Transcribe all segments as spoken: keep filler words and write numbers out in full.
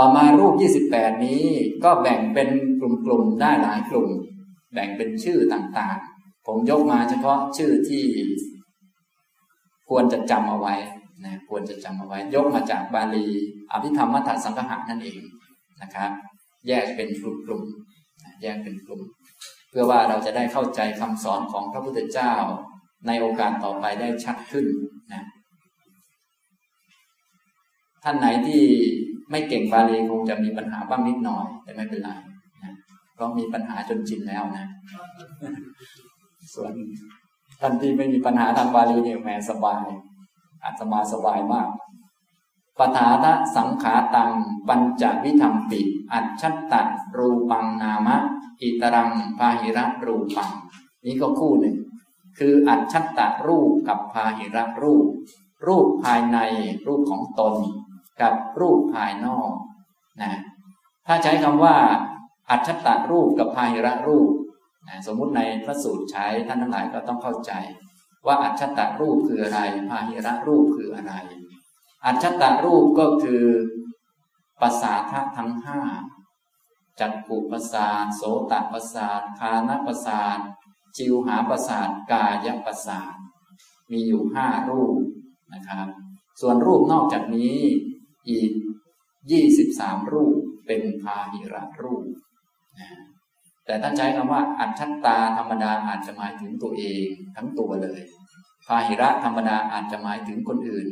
ต่อมารูปยี่สิบแปดนี้ก็แบ่งเป็นกลุ่มๆได้หลายกลุ่มแบ่งเป็นชื่อต่างๆผมยกมาเฉพาะชื่อที่ควรจะจำเอาไว้นะควรจะจำเอาไว้ยกมาจากบาลีอภิธรรมมัฏฐสังคหะนั่นเองนะครับแยกเป็นกลุ่มๆแยกเป็นกลุ่มเพื่อว่าเราจะได้เข้าใจคำสอนของพระพุทธเจ้าในโอกาสต่อไปได้ชัดขึ้นนะท่านไหนที่ไม่เก่งบาลีคงจะมีปัญหาบ้างนิดหน่อยแต่ไม่เป็นไรนะเพราะมีปัญหาจนชินแล้วนะส่วนท่านที่ไม่มีปัญหาทางบาลีเนี่ยแหมสบายอาตมาสบายมากปฐาทะสังขาตังปัญจวิธัมปิอัจฉัตตรูปังนามะอิตรังพาหิระรูปังนี้ก็คู่หนึ่งคืออัจฉัตตรูปกับพาหิระรูปรูปภายในรูปของตนกับรูปภายนอกนะถ้าใช้คำว่าอัจฉัตตรูปกับพาหิระรูปนะสมมุติในพระสูตรใช้ท่านทั้งหลายก็ต้องเข้าใจว่าอัจฉัตตรูปคืออะไรพาหิระรูปคืออะไรอัจฉัตตรูปก็คือประสาททั้งห้าจักขุประสาทโสตประสาทฆานประสาทจิวหาประสาทกายประสาทมีอยู่ห้ารูปนะครับส่วนรูปนอกจากนี้อีกยี่สิบสามรูปเป็นพาหิระรูปนะแต่ถ้าใช้คำว่าอัจฉัตตาธรรมดาอาจจะหมายถึงตัวเองทั้งตัวเลยพาหิระธรรมดาอาจจะหมายถึงคนอื่น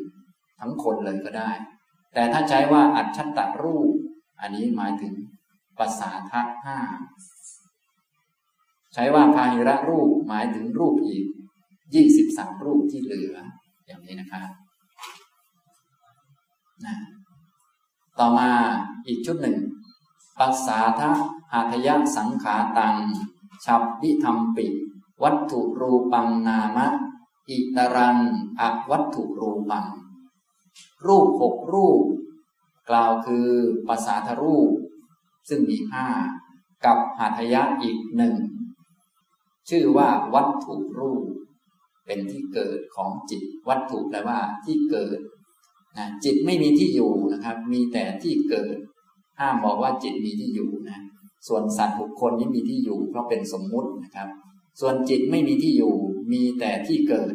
ทั้งคนเลยก็ได้แต่ถ้าใช้ว่าอัจฉัตตรูปอันนี้หมายถึงประสาทห้าใช้ว่าพาหิระรูปหมายถึงรูปอีกยี่สิบสามรูปที่เหลืออย่างนี้นะครับนะต่อมาอีกชุดหนึ่งปัสสาทะหัตถยสังขาตังฉัพวิธัมปิวัตถุรูปังนามะอิตรังอวัตถุรูปังรูปหกรูปกล่าวคือปัสสาทรูปซึ่งมีห้ากับหัตถยอีกหนึ่งชื่อว่าวัตถุรูปเป็นที่เกิดของจิตวัตถุแปลว่าที่เกิดนะจิตไม่มีที่อยู่นะครับมีแต่ที่เกิดห้ามบอกว่าจิตมีที่อยู่นะส่วนสัตว์บุคคลนี้มีที่อยู่เพราะเป็นสมมุตินะครับส่วนจิตไม่มีที่อยู่มีแต่ที่เกิด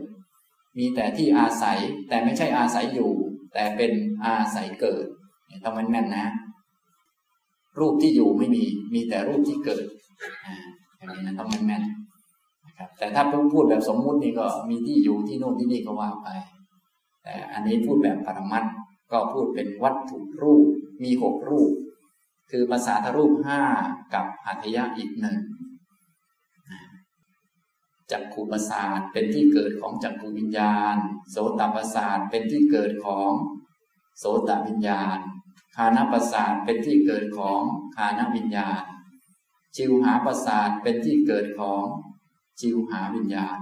มีแต่ที่อาศัยแต่ไม่ใช่อาศัยอยู่แต่เป็นอาศัยเกิดต้องแม่นๆนะรูปที่อยู่ไม่มีมีแต่รูปที่เกิดอ่าอย่างนี้นะต้องแม่นๆแต่ถ้าพูดแบบสมมุตินี่ก็มีที่อยู่ที่โน่นที่นี่ก็ว่าไปแต่อันนี้พูดแบบปรมัตถ์ก็พูดเป็นวัตถุรูปมีหกรูปคือปัสสาทรูปห้ากับหัตถยอีกหนึ่งจักขุประสาทเป็นที่เกิดของจักขุวิญญาณโสตประสาทเป็นที่เกิดของโสตวิญญาณฆานประสาทเป็นที่เกิดของฆานวิญญาณจิวหาประสาทเป็นที่เกิดของจิวหาวิญญาณ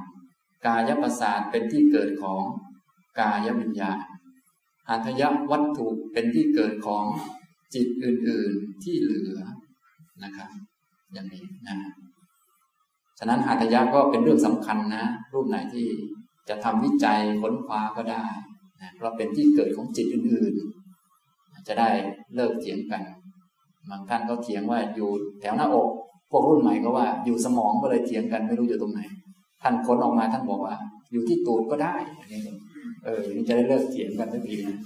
กายประสาทเป็นที่เกิดของกายวิญญาณหัตถยวัตถุเป็นที่เกิดของจิตอื่นๆที่เหลือนะครับอย่างนี้นะฉะนั้นหัตถยก็เป็นเรื่องสำคัญนะรูปไหนที่จะทำวิจัยค้นคว้าก็ได้นะเพราะเป็นที่เกิดของจิตอื่นๆจะได้เลิกเถียงกันบางท่านก็เถียงว่าอยู่แถวหน้าอกพวกรุ่นใหม่ก็ว่าอยู่สมองก็เลยเถียงกันไม่รู้อยู่ตรงไหนท่านค้นออกมาท่านบอกว่าอยู่ที่ตูดก็ได้อย่างนี้เออนี่จะได้เลิกเถียงกันสักทีนะ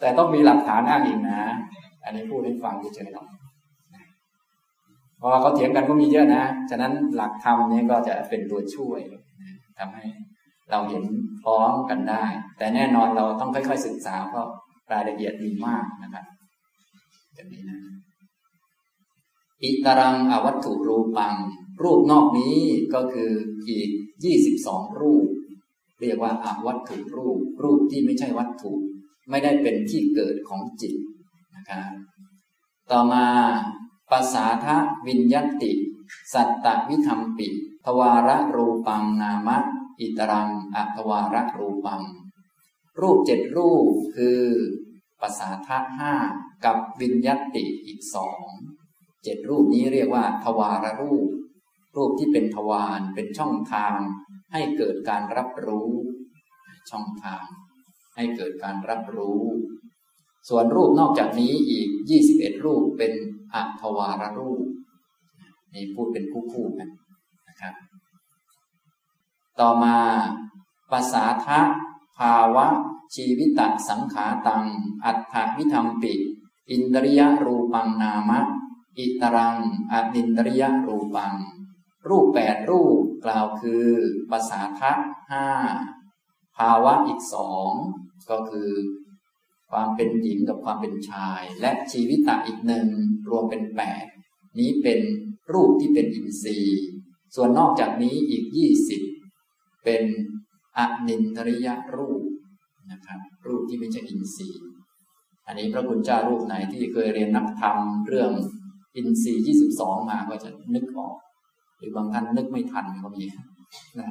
แต่ต้องมีหลักฐานอ้างอิงนะอันนี้พูดให้ฟังเฉยๆหรอกเพราะว่าเขาเถียงกันก็มีเยอะนะฉะนั้นหลักธรรมนี่ก็จะเป็นตัวช่วยทำให้เราเห็นพร้อมกันได้แต่แน่นอนเราต้องค่อยๆศึกษาเพราะรายละเอียดมีมากนะครับแบบนี้นะอิตรังอวัตถุรูปังรูปนอกนี้ก็คืออีกยี่สิบสองรูปเรียกว่าอวัตถุรูปรูปที่ไม่ใช่วัตถุไม่ได้เป็นที่เกิดของจิตนะครับต่อมาปัสสาทวิญญัติสัตตวิธัมปิทวารรูปังนามะอิตรังอทวารรูปังรูปเจ็ดรูปคือปัสสาทห้ากับวิญญัติอีกสองเจ็ดรูปนี้เรียกว่าทวารรูปรูปที่เป็นทวารเป็นช่องทางให้เกิดการรับรู้ช่องทางให้เกิดการรับรู้ ส่วนรูปนอกจากนี้อีกยี่สิบเอ็ดรูปเป็นอภวารรูปนี่พูดเป็นคู่ๆกันนะครับต่อมาปสาทะภาวะชีวิตสังขาตังอัฏฐวิธัมปิอินทริยรูปังนามะอิตรังอนินทริยรูปังรูปแปดรูปกล่าวคือปสาทะห้าภาวะอีกสองก็คือความเป็นหญิงกับความเป็นชายและชีวิตะอีกหนึ่งรวมเป็นแปดนี้เป็นรูปที่เป็นอินทรีย์ส่วนนอกจากนี้อีกยี่สิบเป็นอนินทริยรูปนะครับรูปที่ไม่ใช่อินทรีย์อันนี้พระคุณเจ้ารูปไหนที่เคยเรียนนักธรรมเรื่องอินทรีย์ยี่สิบสองมาก็จะนึกออกหรือบางท่านนึกไม่ทันก็มีนะ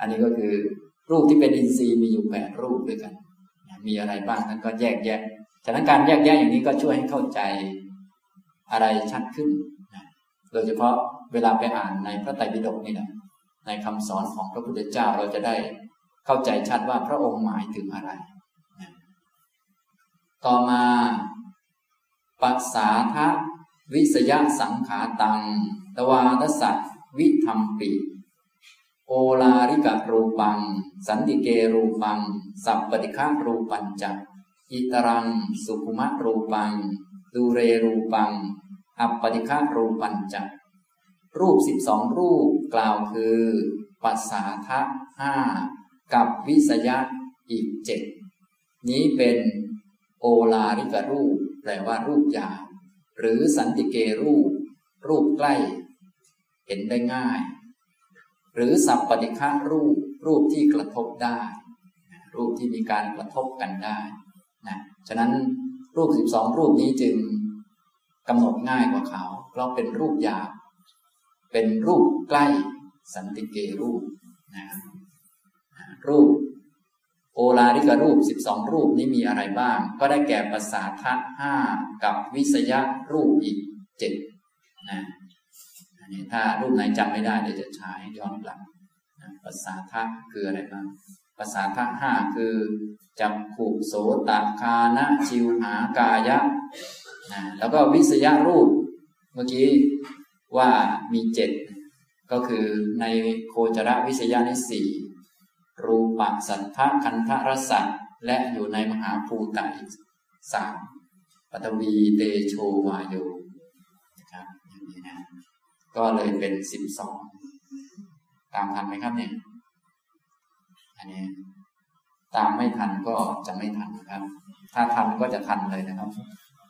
อันนี้ก็คือรูปที่เป็นอินทรีย์มีอยู่แปดรูปด้วยกันมีอะไรบ้างท่านก็แยกแยะฉะนั้นการแยกแยะอย่างนี้ก็ช่วยให้เข้าใจอะไรชัดขึ้นโดยเฉพาะเวลาไปอ่านในพระไตรปิฎกนี่นะในคำสอนของพระพุทธเจ้าเราจะได้เข้าใจชัดว่าพระองค์หมายถึงอะไรต่อมาปัสสาทะวิสยสังขาตังตวาทสัตวิธัมปิโอลาริกะรูปังสันติเกรูปังสัปปติฆะรูปัญจอิตรังสุขุมะรูปังดูเรรูปังอัปปติฆะรูปัญจรูปสิบสองรูปกล่าวคือปัสสาทะห้ากับวิสยะอีกเจ็ดนี้เป็นโอลาริกะรูปแปลว่ารูปหยาบหรือสันติเกรูปรูปใกล้เห็นได้ง่ายหรือสัปปติฆะรูปรูปที่กระทบได้รูปที่มีการกระทบกันได้นะฉะนั้นรูปสิบสองรูปนี้จึงกำหนดง่ายกว่าเขาเพราะเป็นรูปหยาบเป็นรูปใกล้สันติเกรูปนะรูปโอลาริกรูปสิบสองรูปนี้มีอะไรบ้างก็ได้แก่ปัสสาทะห้ากับวิสยรูปอีกเจ็ดนะอันนี้ถ้ารูปไหนจำไม่ได้เดี๋ยวจะใช้ย้อนกลับปัสสาทะคืออะไรบ้างปัสสาทะห้าคือจักขุโสตคานะชิวหากายะนะแล้วก็วิสยรูปเมื่อกี้ว่ามีเจ็ดก็คือในโคจรวิสยนิสี่รูปสัทธะคันธรสัตและอยู่ในมหาภูตะอีกสามปฐวีเตโชวาโยนะครับอย่างนี้นะก็เลยเป็นสิบสองตามทันไหมครับเนี่ยอันนี้ตามไม่ทันก็จะไม่ทันนะครับถ้าทันก็จะทันเลยนะครับ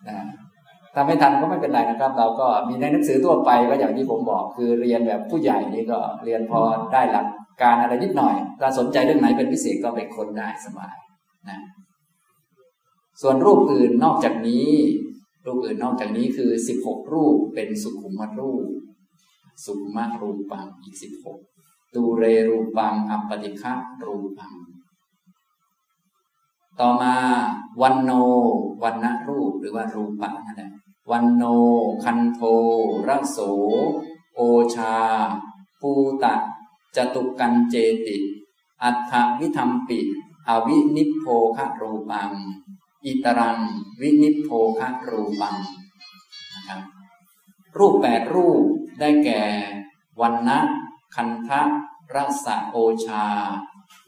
นะถ้าไม่ทันก็ไม่เป็นไรนะครับเราก็มีในหนังสือทั่วไปก็อย่างที่ผมบอกคือเรียนแบบผู้ใหญ่นี่ก็เรียนพอได้หลักการอะไรนิดหน่อยถ้าสนใจเรื่องไหนเป็นพิเศษก็ไปค้นได้สบายนะส่วนรูปอื่นนอกจากนี้รูปอื่นนอกจากนี้คือสิบหกรูปเป็นสุขุมรูปสุขุมรูปังอีกสิบหกตูเรรูปังอัปปติฆะรูปังต่อมาวันโนวันนะรูปหรือว่ารูปะนั่นแหละวันโนคันโทระโสโอชาปูตะจตุกันเจติอัฏฐวิธัมปิอวินิพโภครูปังอิตรังวินิพโภครูปังนะครับรูปแปดรูปได้แก่วันนะคันทะรสะโอชา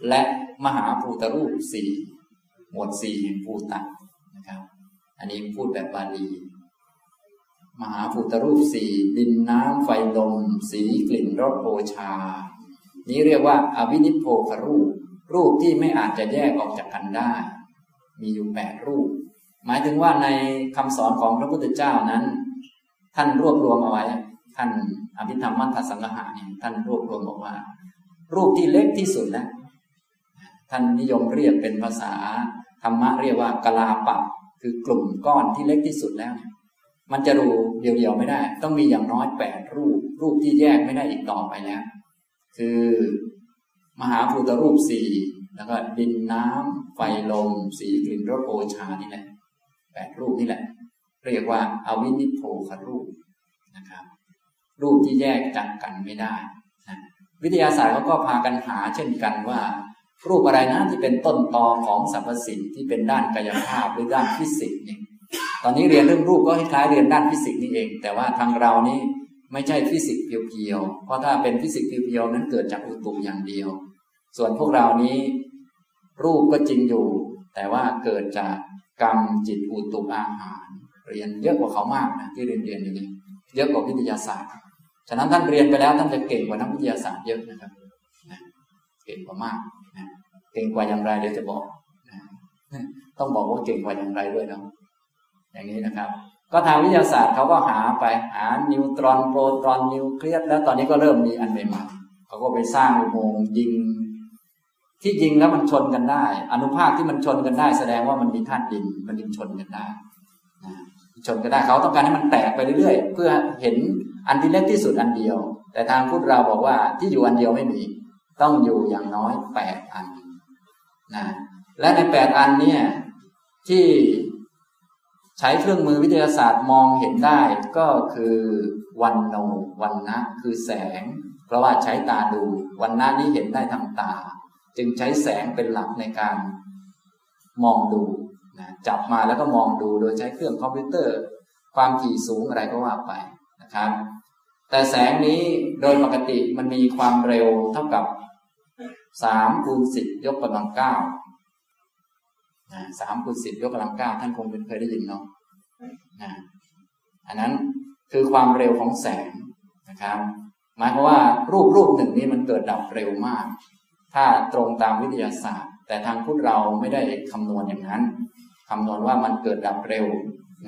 และมหาภูตรูปสี่หมวดสี่แห่งภูตะนะครับอันนี้พูดแบบบาลีมหาภูตรูปสี่ดินน้ำไฟลมสีกลิ่นรสโอชานี้เรียกว่าอวินิพโภครูปรูปที่ไม่อาจจะแยกออกจากกันได้มีอยู่แปดรูปหมายถึงว่าในคำสอนของพระพุทธเจ้านั้นท่านรวบรวมเอาไว้ท่านอภิธรรมมัทธสังหะเนี่ยท่านรวบรวมบอกว่ารูปที่เล็กที่สุดนะท่านนิยมเรียกเป็นภาษาธรรมะเรียกว่ากลาปะคือกลุ่มก้อนที่เล็กที่สุดแล้วมันจะรูเดียวๆไม่ได้ต้องมีอย่างน้อยแปดรูปรูปที่แยกไม่ได้อีกต่อไปแล้วคือมหาภูตรูปสี่แล้วก็ดินน้ำไฟลมสีกลิ่นรสโอชานี่แหละแปดรูปนี่แหละเรียกว่าอวินิพโภครูปนะครับรูปที่แยกจากกันไม่ได้นะวิทยาศาสตร์เขาก็พากันหาเช่นกันว่า รูปอะไรนะที่เป็นต้นตอของสรรพสิ่งที่เป็นด้านกายภาพหรือด้านฟิสิกส์เนี่ยตอนนี้เรียนเรื่องรูปก็คล้ายๆเรียนด้านฟิสิกส์นี่เองแต่ว่าทางเรานี่ไม่ใช่ฟิสิกส์เพียวๆเพราะถ้าเป็นฟิสิกส์เพียวๆนั้นเกิดจากอุตุอย่างเดียวส่วนพวกเรานี้รูปก็จริงอยู่แต่ว่าเกิดจากกรรมจิตอุตุอาหารเรียนเยอะกว่าเขามากนะที่เรียนเรียนอยู่นี่เยอะกว่าวิทยาศาสตร์ฉะนั้นท่านเรียนไปแล้วท่านจะเก่งกว่านักวิทยาศาสตร์เยอะนะครับเก่งกว่ามากเก่งกว่าอย่างไรเดี๋ยวจะบอกต้องบอกว่าเก่งกว่าอย่างไรด้วยนะอย่างนี้นะครับก็ทางวิทยาศาสตร์เขาก็หาไปหานิวตรอนโปรตอนนิวเคลียสแล้วตอนนี้ก็เริ่มมีอันใหม่ๆเขาก็ไปสร้างอุโมงค์ยิงที่ยิงแล้วมันชนกันได้อนุภาคที่มันชนกันได้แสดงว่ามันมีธาตุดินมันดินชนกันได้ชนกันได้เขาต้องการให้มันแตกไปเรื่อยๆเพื่อเห็นอันที่เล็กที่สุดอันเดียวแต่ทางพุทธเราบอกว่าที่อยู่อันเดียวไม่มีต้องอยู่อย่างน้อยแปดอันนะและในแปดอันเนี่ยที่ใช้เครื่องมือวิทยาศาสตร์มองเห็นได้ก็คือวันโนวันนะคือแสงเพราะว่าใช้ตาดูวันนะนี้เห็นได้ทางตาจึงใช้แสงเป็นหลักในการมองดูนะจับมาแล้วก็มองดูโดยใช้เครื่องคอมพิวเตอร์ความถี่สูงอะไรก็ว่าไปนะครับแต่แสงนี้โดยปกติมันมีความเร็วเท่ากับสามคูณสิบยกกำลังเก้านะสามคูณสิบยกกำลังเก้าท่านคงเคยได้ยินเนาะนะอันนั้นคือความเร็วของแสงนะครับหมายความว่ารูปรูปหนึ่งนี้มันเกิดดับเร็วมากถ้าตรงตามวิทยาศาสตร์แต่ทางพุทธเราไม่ได้คำนวณอย่างนั้นคำนวณว่ามันเกิดดับเร็ว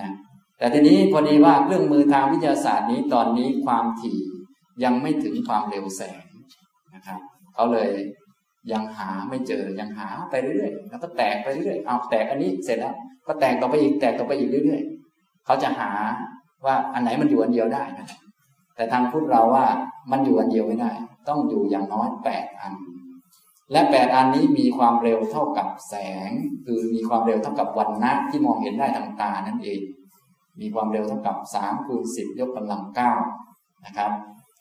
นะแต่ทีนี้พอดีว่าเครื่องมือทางวิทยาศาสตร์นี้ตอนนี้ความถี่ยังไม่ถึงความเร็วแสงนะครับเขาเลยยังหาไม่เจอยังหาไปเรื่อยๆแล้วก็แตกไปเรื่อยๆเอาแตกอันนี้เสร็จแล้วก็แตกต่อไปอีกแตกต่อไปอีกเรื่อยๆเขาจะหาว่าอันไหนมันอยู่อันเดียวได้นะแต่ทางพุทธเราว่ามันอยู่อันเดียวไม่ได้ต้องอยู่อย่างน้อยแปดอันและแปดอันนี้มีความเร็วเท่ากับแสงคือมีความเร็วเท่ากับวรรณะที่มองเห็นได้ทางตานั่นเองมีความเร็วเท่ากับสามคูณสิบยกกำลังเก้านะครับ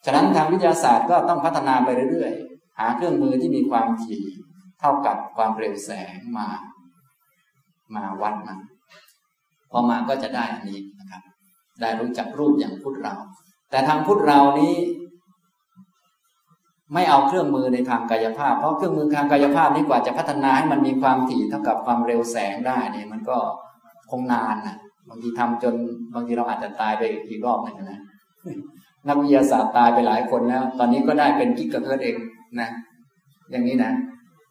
ฉะนั้นทางวิทยาศาสตร์ก็ต้องพัฒนาไปเรื่อยๆหาเครื่องมือที่มีความถี่เท่ากับความเร็วแสงมามาวัดมันพอมาก็จะได้อันนี้นะครับได้รู้จักรูปอย่างพุทธเราแต่ทางพุทธเรานี้ไม่เอาเครื่องมือในทางกายภาพเพราะเครื่องมือทางกายภาพนี่กว่าจะพัฒนาให้มันมีความถี่เท่ากับความเร็วแสงได้เนี่ยมันก็คงนานนะบางทีทำจนบางทีเราอาจจะตายไปอีกรอบหนึ่งนะนักวิทยาศาสตร์ตายไปหลายคนแล้วตอนนี้ก็ได้เป็นกิกะเฮิรตซ์เองนะอย่างนี้นะ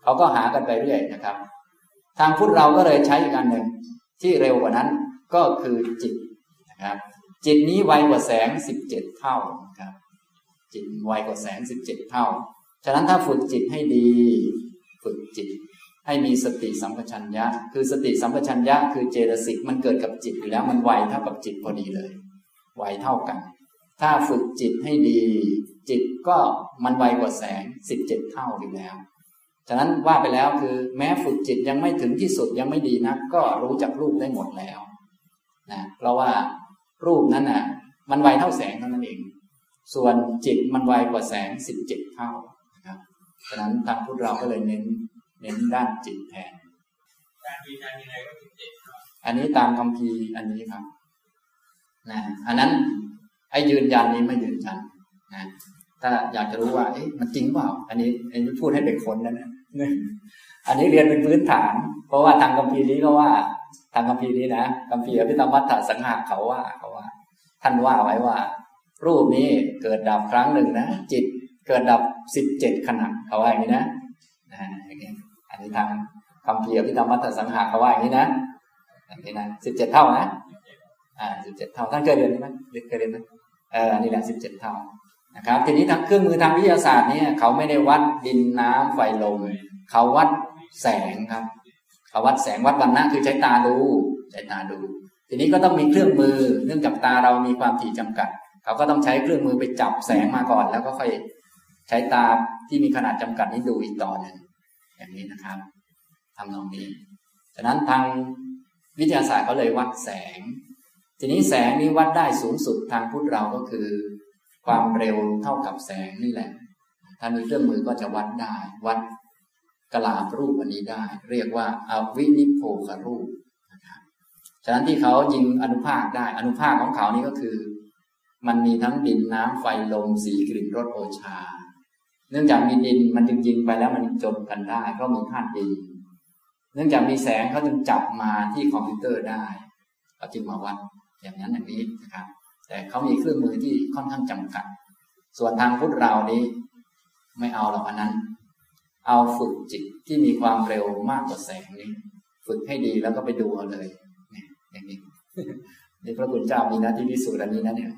เขาก็หากันไปเรื่อยนะครับทางพุทธเราก็เลยใช้อีกอันหนึ่งที่เร็วกว่านั้นก็คือจิตนะครับจิตนี้ไวกว่าแสงสิบเจ็ดเท่าครับจิตไวกว่าแสงสิบเจ็ดเท่าฉะนั้นถ้าฝึกจิตให้ดีฝึกจิตให้มีสติสัมปชัญญะคือสติสัมปชัญญะคือเจตสิกมันเกิดกับจิตอยู่แล้วมันไวเท่ากับจิตพอดีเลยไวเท่ากันถ้าฝึกจิตให้ดีจิตก็มันไวกว่าแสงสิบเจ็ดเท่าอยู่แล้วฉะนั้นว่าไปแล้วคือแม้ฝึกจิตยังไม่ถึงที่สุดยังไม่ดีนักก็รู้จักรูปได้หมดแล้วนะเพราะว่ารูปนั้นน่ะมันไวเท่าแสงเท่านั้นเองส่วนจิตมันไวกว่าแสงสิบเจ็ดเท่านะครับฉะนั้นทางพุทธเราก็เลยเน้นเน้นด้านจิตแทนการวิจารณ์ยังไงก็จิตครับอันนี้ตามคำพีอันนี้ครับนะอันนั้นไอ้ยืนยันนี้ไม่ยืนยันนะถ้าอยากจะรู้ว่าเอ๊ะมันจริงเปล่าอันนี้อันนี้พูดให้เป็นคนนั่นนะอันนี้เรียนเป็นพื้นฐานเพราะว่าทางคำพีนี้ก็ว่าทางคำพีนี้นะคำพีอภิธรรมมัฏฐสังหะเขาว่าเขาว่าท่านว่าไว้ว่ารูปนี้เกิดดับครั้งหนึ่งนะจิตเกิดดับสิบเจ็ดขณะเขาว่าอย่างนี้นะอันนี้ทางคำเพียรพิธามัตตสังหะเขาว่าอย่างนี้นะอย่างนี้นะสิบเจ็ดเท่านะอ่าสิบเจ็ดเท่าท่านเคยเรียนไหมเคยเรียนไหมเอออันนี้แหละสิบเจ็ดเท่านะครับทีนี้ทางเครื่องมือทางวิทยาศาสตร์เนี่ยเขาไม่ได้วัดดินน้ำไฟลมเขาวัดแสงครับเขาวัดแสงวัดวรรณะคือใช้ตาดูใช้ตาดูทีนี้ก็ต้องมีเครื่องมือเนื่องจากตาเรามีความถี่จำกัดเขาก็ต้องใช้เครื่องมือไปจับแสงมาก่อนแล้วก็ค่อยใช้ตาที่มีขนาดจำกัดนี้ดูอีกต่อหนึ่งอย่างนี้นะครับทำนองนี้ฉะนั้นทางวิทยาศาสตร์เขาเลยวัดแสงทีนี้แสงนี้วัดได้สูงสุดทางพุทธเราก็คือความเร็วเท่ากับแสงนี่แหละถ้ามีเครื่องมือก็จะวัดได้วัด กลามรูปอันนี้ได้เรียกว่าอวินิโพครูปนะครับฉะนั้นที่เขายิงอนุภาคได้อนุภาคของเขานี้ก็คือมันมีทั้งดินน้ำไฟลมสีกลิ่นรสโอชาเนื่องจากมีดินมันจึงยิงไปแล้วมันจมกันได้เพราะมีธาตุดินเนื่องจากมีแสงเขาจึงจับมาที่คอมพิวเตอร์ได้เขาจึงมาวัดอย่างนั้นอย่างนี้นะครับแต่เขามีเครื่องมือที่ค่อนข้างจำกัดส่วนทางพุทธเรานี้ไม่เอาหรอกอันนั้นเอาฝึกจิตที่มีความเร็วมากกว่าแสงนี้ฝึกให้ดีแล้วก็ไปดูเอาเลยเนี่ยอย่างนี้นี่พระคุณเจ้ามีหน้าที่พิสูจน์อันนี้นะเนี่ยอ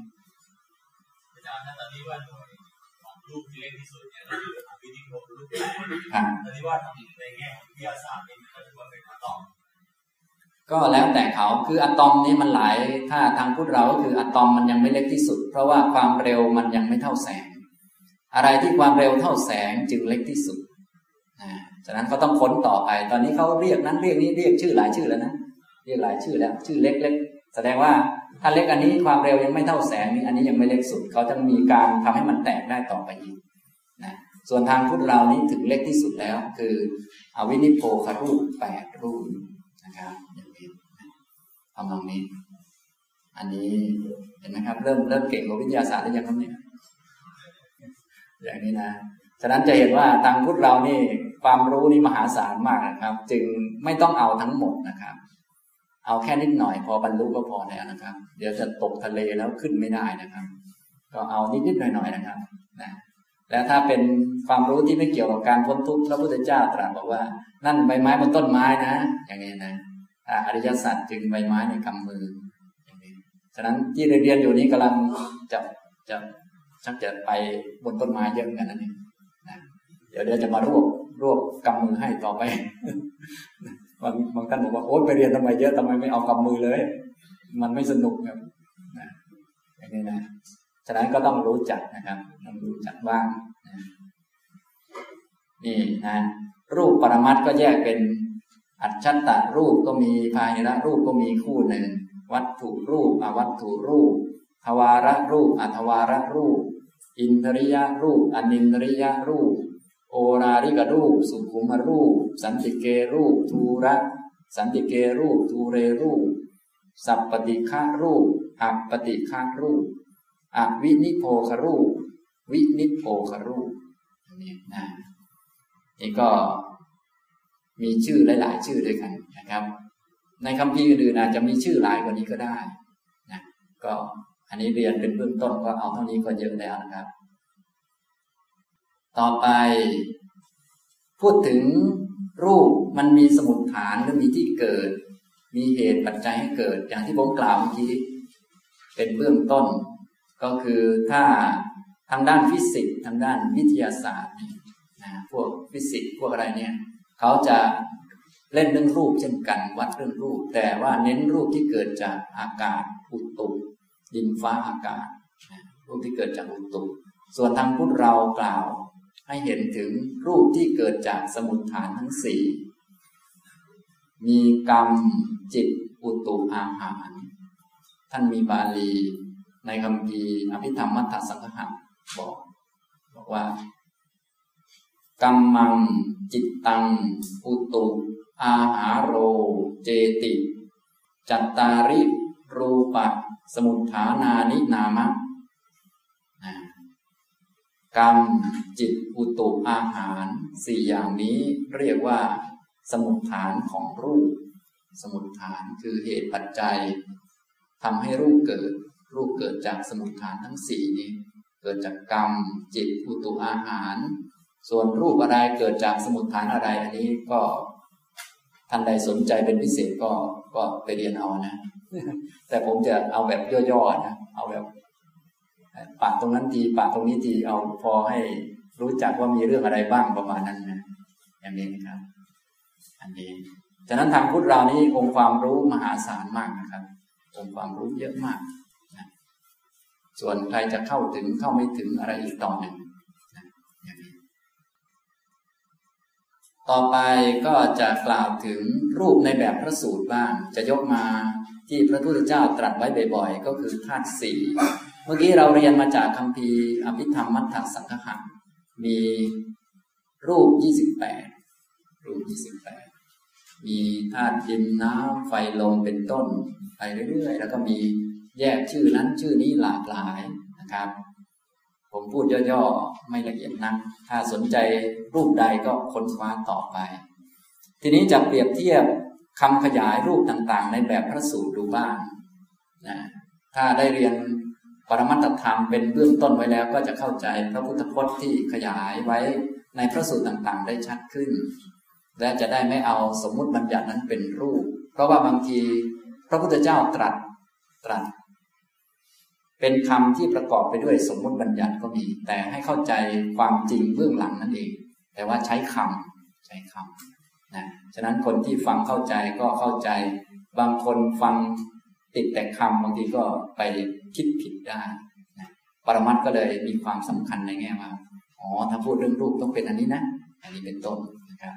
าจารย์ตอนนี้ว่ารูปที่เล็กที่สุดเนี่ยเราอยู่กับวิธีของรูปแบบตอนนี้ว่าในแง่ของวิทยาศาสตร์นี่มันก็ถือว่าเป็นอะตอมก็แล้วแต่เขาคืออะตอมนี่มันหลายถ้าทางพุทธเราก็คืออะตอมมันยังไม่เล็กที่สุดเพราะว่าความเร็วมันยังไม่เท่าแสงอะไรที่ความเร็วเท่าแสงจึงเล็กที่สุดนะฉะนั้นเขาต้องค้นต่อไปตอนนี้เขาเรียกนั้นเรียกนี้เรียกชื่อหลายชื่อแล้วนะเรียกหลายชื่อแล้วชื่อเล็กเล็กแสดงว่าถ้าเล็กอันนี้ความเร็วยังไม่เท่าแสงนี้อันนี้ยังไม่เล็กสุดเขาจะมีการทำให้มันแตกได้ต่อไปอีกนะส่วนทางพุทธเรานี้ถึงเล็กที่สุดแล้วคืออวินิโพครูปแปดรูปนะครับอย่างนี้ทำตรงนี้อันนี้เห็นไหมครับเริ่มเริ่มเก่งกับวิทยาศาสตร์ได้ยังครับเนี่ยอย่างนี้นะฉะนั้นจะเห็นว่าทางพุทธเรานี่ความรู้นี่มหาศาลมากนะครับจึงไม่ต้องเอาทั้งหมดนะครับเอาแค่นิดหน่อยพอบรรลุก็พอแล้วนะครับเดี๋ยวจะตกทะเลแล้วขึ้นไม่ได้นะครับก็เอานิดนิดหน่อยหน่อยนะครับนะแล้วถ้าเป็นความรู้ที่ไม่เกี่ยวกับการพ้นทุกข์พระพุทธเจ้าตรัสบอกว่านั่นใบไม้บนต้นไม้นะอย่างนี้นะอริยสัจจึงใบไม้ในกำมืออย่างนี้ฉะนั้นที่เรียนอยู่นี้กำลังจะจะชักจะไปบนต้นไม้เยอะกันนั่นเองนะเดี๋ยวเดี๋ยวจะมารวบรวบกำมือให้ต่อไปบางบางท่านบอกว่าโอ๊ยไปเรียนทำไมเยอะทำไมไม่เอากำมือเลยมันไม่สนุกครับนะอย่างนี้นะฉะนั้นก็ต้องรู้จักนะครับต้องรู้จักบ้างนะนี่นะรูปปรมัตถ์ก็แยกเป็นอัจฉตะรูปก็มีพาหิระรูปก็มีคู่หนึ่งวัตถุรูปอวัตถุรูปทวารรูปอทวารรูปอินทริยรูปอนินทริยรูปโอราริกรูปสุขุมรูปสันติเกรูปทูระสันติเกรูปทูเรรูปสัปปติฆารูปอัปปติฆารูปอวินิโพครูปวินิโพครูปนี่นะนี่ก็มีชื่อหลายๆชื่อด้วยกันนะครับในคัมภีร์อื่นอาจจะมีชื่อหลายกว่านี้ก็ได้นะก็อันนี้เรียนเป็นเบื้องต้นก็เอาเท่านี้ก็เยอะแล้วนะครับต่อไปพูดถึงรูปมันมีสมุฏฐานหรือมีที่เกิดมีเหตุปัจจัยให้เกิดอย่างที่ผมกล่าวเมื่อกี้เป็นเบื้องต้นก็คือถ้าทางด้านฟิสิกส์ทางด้านวิทยาศาสตร์นะพวกฟิสิกส์พวกอะไรเนี่ยเขาจะเล่นเรื่องรูปเช่นกันวัดเรื่องรูปแต่ว่าเน้นรูปที่เกิดจากอากาศอุตุดินฟ้าอากาศรูปที่เกิดจากอุตุส่วนทางพุทธเรากล่าวให้เห็นถึงรูปที่เกิดจากสมุฏฐานทั้งสี่มีกรรมจิตอุตุอาหารท่านมีบาลีในคัมภีร์อภิธรรมมัทธสังคหะบอกบอกว่ากรรมังจิตตังอุตุอาหาโรเจติจัตตาริรูปะสมุฏฐานานินามะกรรมจิตอุตุอาหารสี่อย่างนี้เรียกว่าสมุฏฐานของรูปสมุฏฐานคือเหตุปัจจัยทำให้รูปเกิดรูปเกิดจากสมุฏฐานทั้งสี่นี้เกิดจากกรรมจิตอุตุอาหารส่วนรูปอะไรเกิดจากสมุฏฐานอะไรอันนี้ก็ท่านใดสนใจเป็นพิเศษก็ก็ไปเรียนเอานะแต่ผมจะเอาแบบย่อๆนะเอาแบบปากตรงนั้นทีปากตรงนี้ทีเอาพอให้รู้จักว่ามีเรื่องอะไรบ้างประมาณนั้นนะอย่างนี้นะครับอันนี้ฉะนั้นทางพุทธเรานี่องค์ความรู้มหาศาลมากนะครับองค์ความรู้เยอะมากนะส่วนใครจะเข้าถึงเข้าไม่ถึงอะไรอีกต่อหนึ่งนะอย่างนี้ต่อไปก็จะกล่าวถึงรูปในแบบพระสูตรบ้างจะยกมาที่พระพุทธเจ้าตรัสไว้บ่อยๆก็คือธาตุสี่เมื่อกี้เราเรียนมาจากคัมภีร์อภิธรรมมัทธสังคหะมีรูปยี่สิบแปด รูที่สิบแปดมีธาตุดินน้ำไฟลมเป็นต้นไปเรื่อยๆแล้วก็มีแยกชื่อนั้นชื่อนี้หลากหลายนะครับผมพูดย่อๆไม่ละเอียดนักถ้าสนใจรูปใดก็ค้นคว้าต่อไปทีนี้จะเปรียบเทียบคำขยายรูปต่างๆในแบบพระสูตรดูบ้างนะถ้าได้เรียนปรมัตถธรรมเป็นเบื้องต้นไว้แล้วก็จะเข้าใจพระพุทธพจน์ที่ขยายไว้ในพระสูตรต่างๆได้ชัดขึ้นและจะได้ไม่เอาสมมุติบัญญัตินั้นเป็นรูปเพราะว่าบางทีพระพุทธเจ้าตรัสตรัสเป็นคำที่ประกอบไปด้วยสมมุติบัญญัติก็มีแต่ให้เข้าใจความจริงเบื้องหลังนั่นเองแต่ว่าใช้คำใช้คำนะฉะนั้นคนที่ฟังเข้าใจก็เข้าใจบางคนฟังติดแต่คำบางทีก็ไปคิดผิดได้นะปรมัตถ์ก็เลยมีความสำคัญในแง่ว่าอ๋อถ้าพูดเรื่องรูปต้องเป็นอันนี้นะอันนี้เป็นต้นนะครับ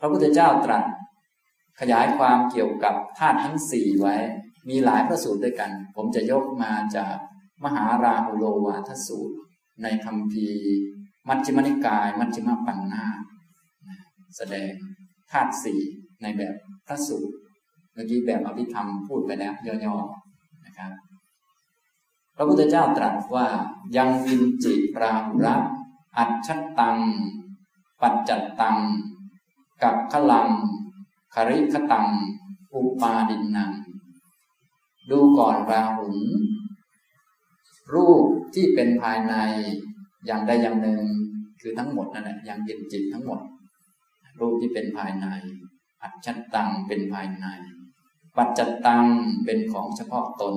พระพุทธเจ้าตรัสขยายความเกี่ยวกับธาตุทั้งสี่ไว้มีหลายพระสูตรด้วยกันผมจะยกมาจากมหาราหุโลวาทสูตรในคำพีมัชฌิมนิกายมัชฌิมปัญนาแสดงธาตุสี่ในแบบพระสูตรเมื่อกี้แบบอภิธรรมพูดไปแล้วย่อๆนะครับพระพุทธเจ้าตรัสว่ายังกินจิราหุระอัจฉตังปัจจัตตังกักขลังคริขตังอุปาดินนังดูก่อนราหุลรูปที่เป็นภายในอย่างใดอย่างหนึ่งคือทั้งหมดนั่นแหละยังกินจิตทั้งหมดรูปที่เป็นภายในอัจฉตังเป็นภายในปัจจัตตังเป็นของเฉพาะตน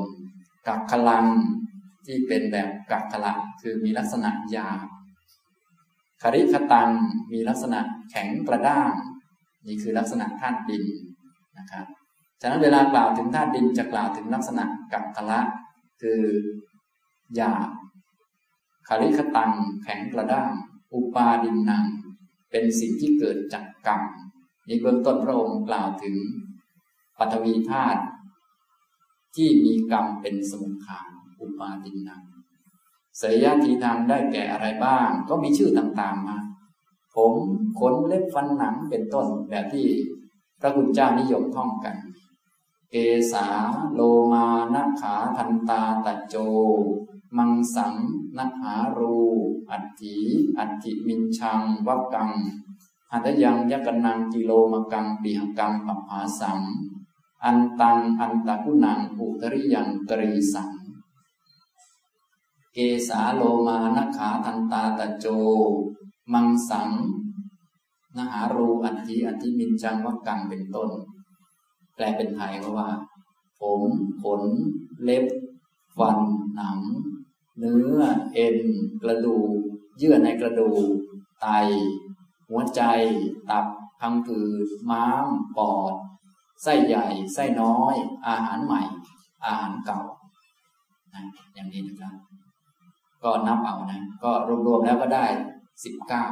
กักขลังที่เป็นแบบกักขละคือมีลักษณะหยาบคริขตังมีลักษณะแข็งกระด้างนี่คือลักษณะธาตุดินนะครับฉะนั้นเวลากล่าวถึงธาตุดินจะกล่าวถึงลักษณะกักขละคือหยาบคริขตังแข็งกระด้างอุปาดินนังเป็นสิ่งที่เกิดจากกรรมนี่เบื้องต้นพระองค์กล่าวถึงปฐวีธาตุที่มีกรรมเป็นสมุทฐานอุปาทินนังเสยยะทีนังได้แก่อะไรบ้างก็มีชื่อต่างๆมาผมขนเล็บฟันหนังเป็นต้นแบบที่พระคุณเจ้านิยมท่องกันเกสาโลมานะขาทันตาตะโจมังสังนัหารูอัตถิอัตถิมินชังวักังอัตยังยักนังกิโลมกังปีหกังปัปหาสังอันตังอันตะกุนังอุตริยังกรีสังเกสาโลมานะขาทันตาตะโจมังสังนหารูอัตถิอัตถิมินชังวักังเป็นต้นแปลเป็นไทยว่าผมขนเล็บฟันหนังเนื้อเอ็นกระดูกเยื่อในกระดูกไตหัวใจตับพังผืดม้ามปอดไส้ใหญ่ไส้น้อยอาหารใหม่อาหารเก่านะอย่างนี้นะครับก็นับเอานะก็รวมๆแล้วก็ได้สิบเก้า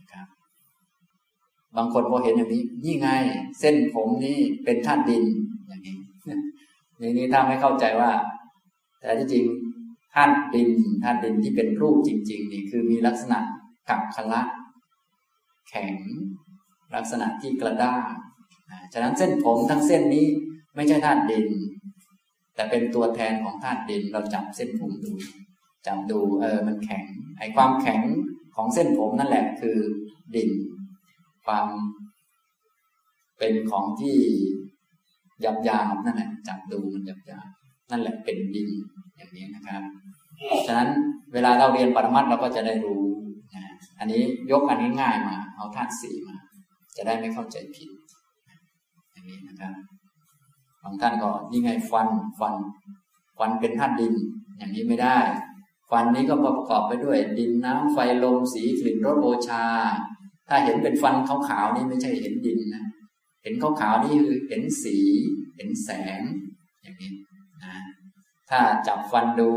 นะครับบางคนพอเห็นอย่างนี้นี่ไงเส้นผมนี่เป็นธาตุดินอย่างนี้อย่างนี้ถ้าไม่เข้าใจว่าแต่ที่จริงธาตุดินธาตุดินที่เป็นรูปจริงๆนี่คือมีลักษณะกักขละแข็งลักษณะที่กระด้างฉะนั้นเส้นผมทั้งเส้นนี้ไม่ใช่ธาตุดินแต่เป็นตัวแทนของธาตุดินเราจับเส้นผมดูจับดูเออมันแข็งไอ้ความแข็งของเส้นผมนั่นแหละคือดินความเป็นของที่หยาบๆนั่นแหละจับดูมันหยาบๆนั่นแหละเป็นดินอย่างนี้นะครับฉะนั้นเวลาเราเรียนปรมัตถ์เราก็จะได้รู้อันนี้ยกอันง่ายๆมาเอาธาตุสี่มาจะได้ไม่เข้าใจผิดอย่างนี้นะครับบางท่านก็นี่ไงฟันฟันฟันเป็นธาตุดินอย่างนี้ไม่ได้ฟันนี้ก็ประกอบไปด้วยดินน้ำไฟลมสีกลิ่นรสโอชาถ้าเห็นเป็นฟันขาวๆนี่ไม่ใช่เห็นดินนะเห็นขาวๆนี่คือเห็นสีเห็นแสงอย่างนี้นะถ้าจับฟันดู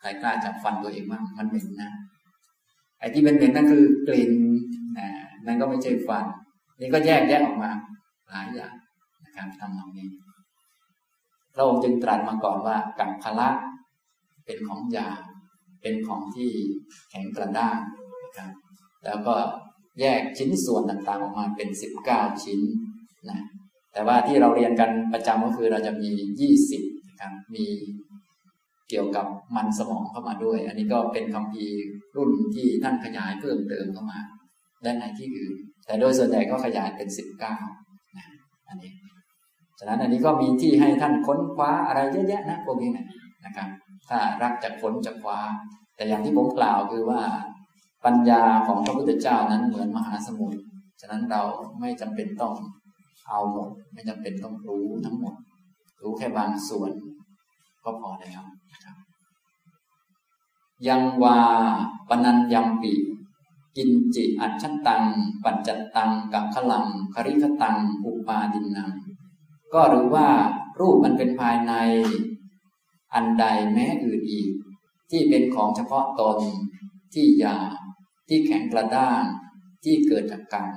ใครกล้าจับฟันตัวเองบ้างมันเหม็นนะไอ้ที่เป็นเหม็นนั่นคือกลิ่นนะนั่นก็ไม่ใช่ฟันนี่ก็แยกแยะออกมาหลายอย่างนะครับทำนองนี้พระองค์จึงตรัสมาก่อนว่ากังพละเป็นของหยาบเป็นของที่แข็งกระด้างนะครับแล้วก็ แยกชิ้นส่วนต่างๆออกมาเป็นสิบเก้าชิ้นนะแต่ว่าที่เราเรียนกันประจำก็คือเราจะมียี่สิบนะครับมีเกี่ยวกับมันสมองเข้ามาด้วยอันนี้ก็เป็นคัมภีร์รุ่นที่ท่านขยายเพิ่มเติมเข้ามาและในที่อื่นแต่โดยส่วนใหญ่ก็ขยายเป็นสิบเก้านะอันนี้ฉะนั้นอันนี้ก็มีที่ให้ท่านค้นคว้าอะไรเยอะแยะนะพวกนี้นะนะครับถ้ารักจะค้นจะคว้าแต่อย่างที่ผมกล่าวคือว่าปัญญาของพระพุทธเจ้านั้นเหมือนมหาสมุทรฉะนั้นเราไม่จำเป็นต้องเอาหมดไม่จำเป็นต้องรู้ทั้งหมดรู้แค่บางส่วนก็พอแล้วนะครับยังวาปนัญญัมปิกินจิอัจฉตังปัจจตังกังขลังคริคตังอุปาดินนังก็หรือว่ารูปมันเป็นภายในอันใดแม้อื่นอีกที่เป็นของเฉพาะตนที่หยาบที่แข็งกระด้างที่เกิดจากกรรม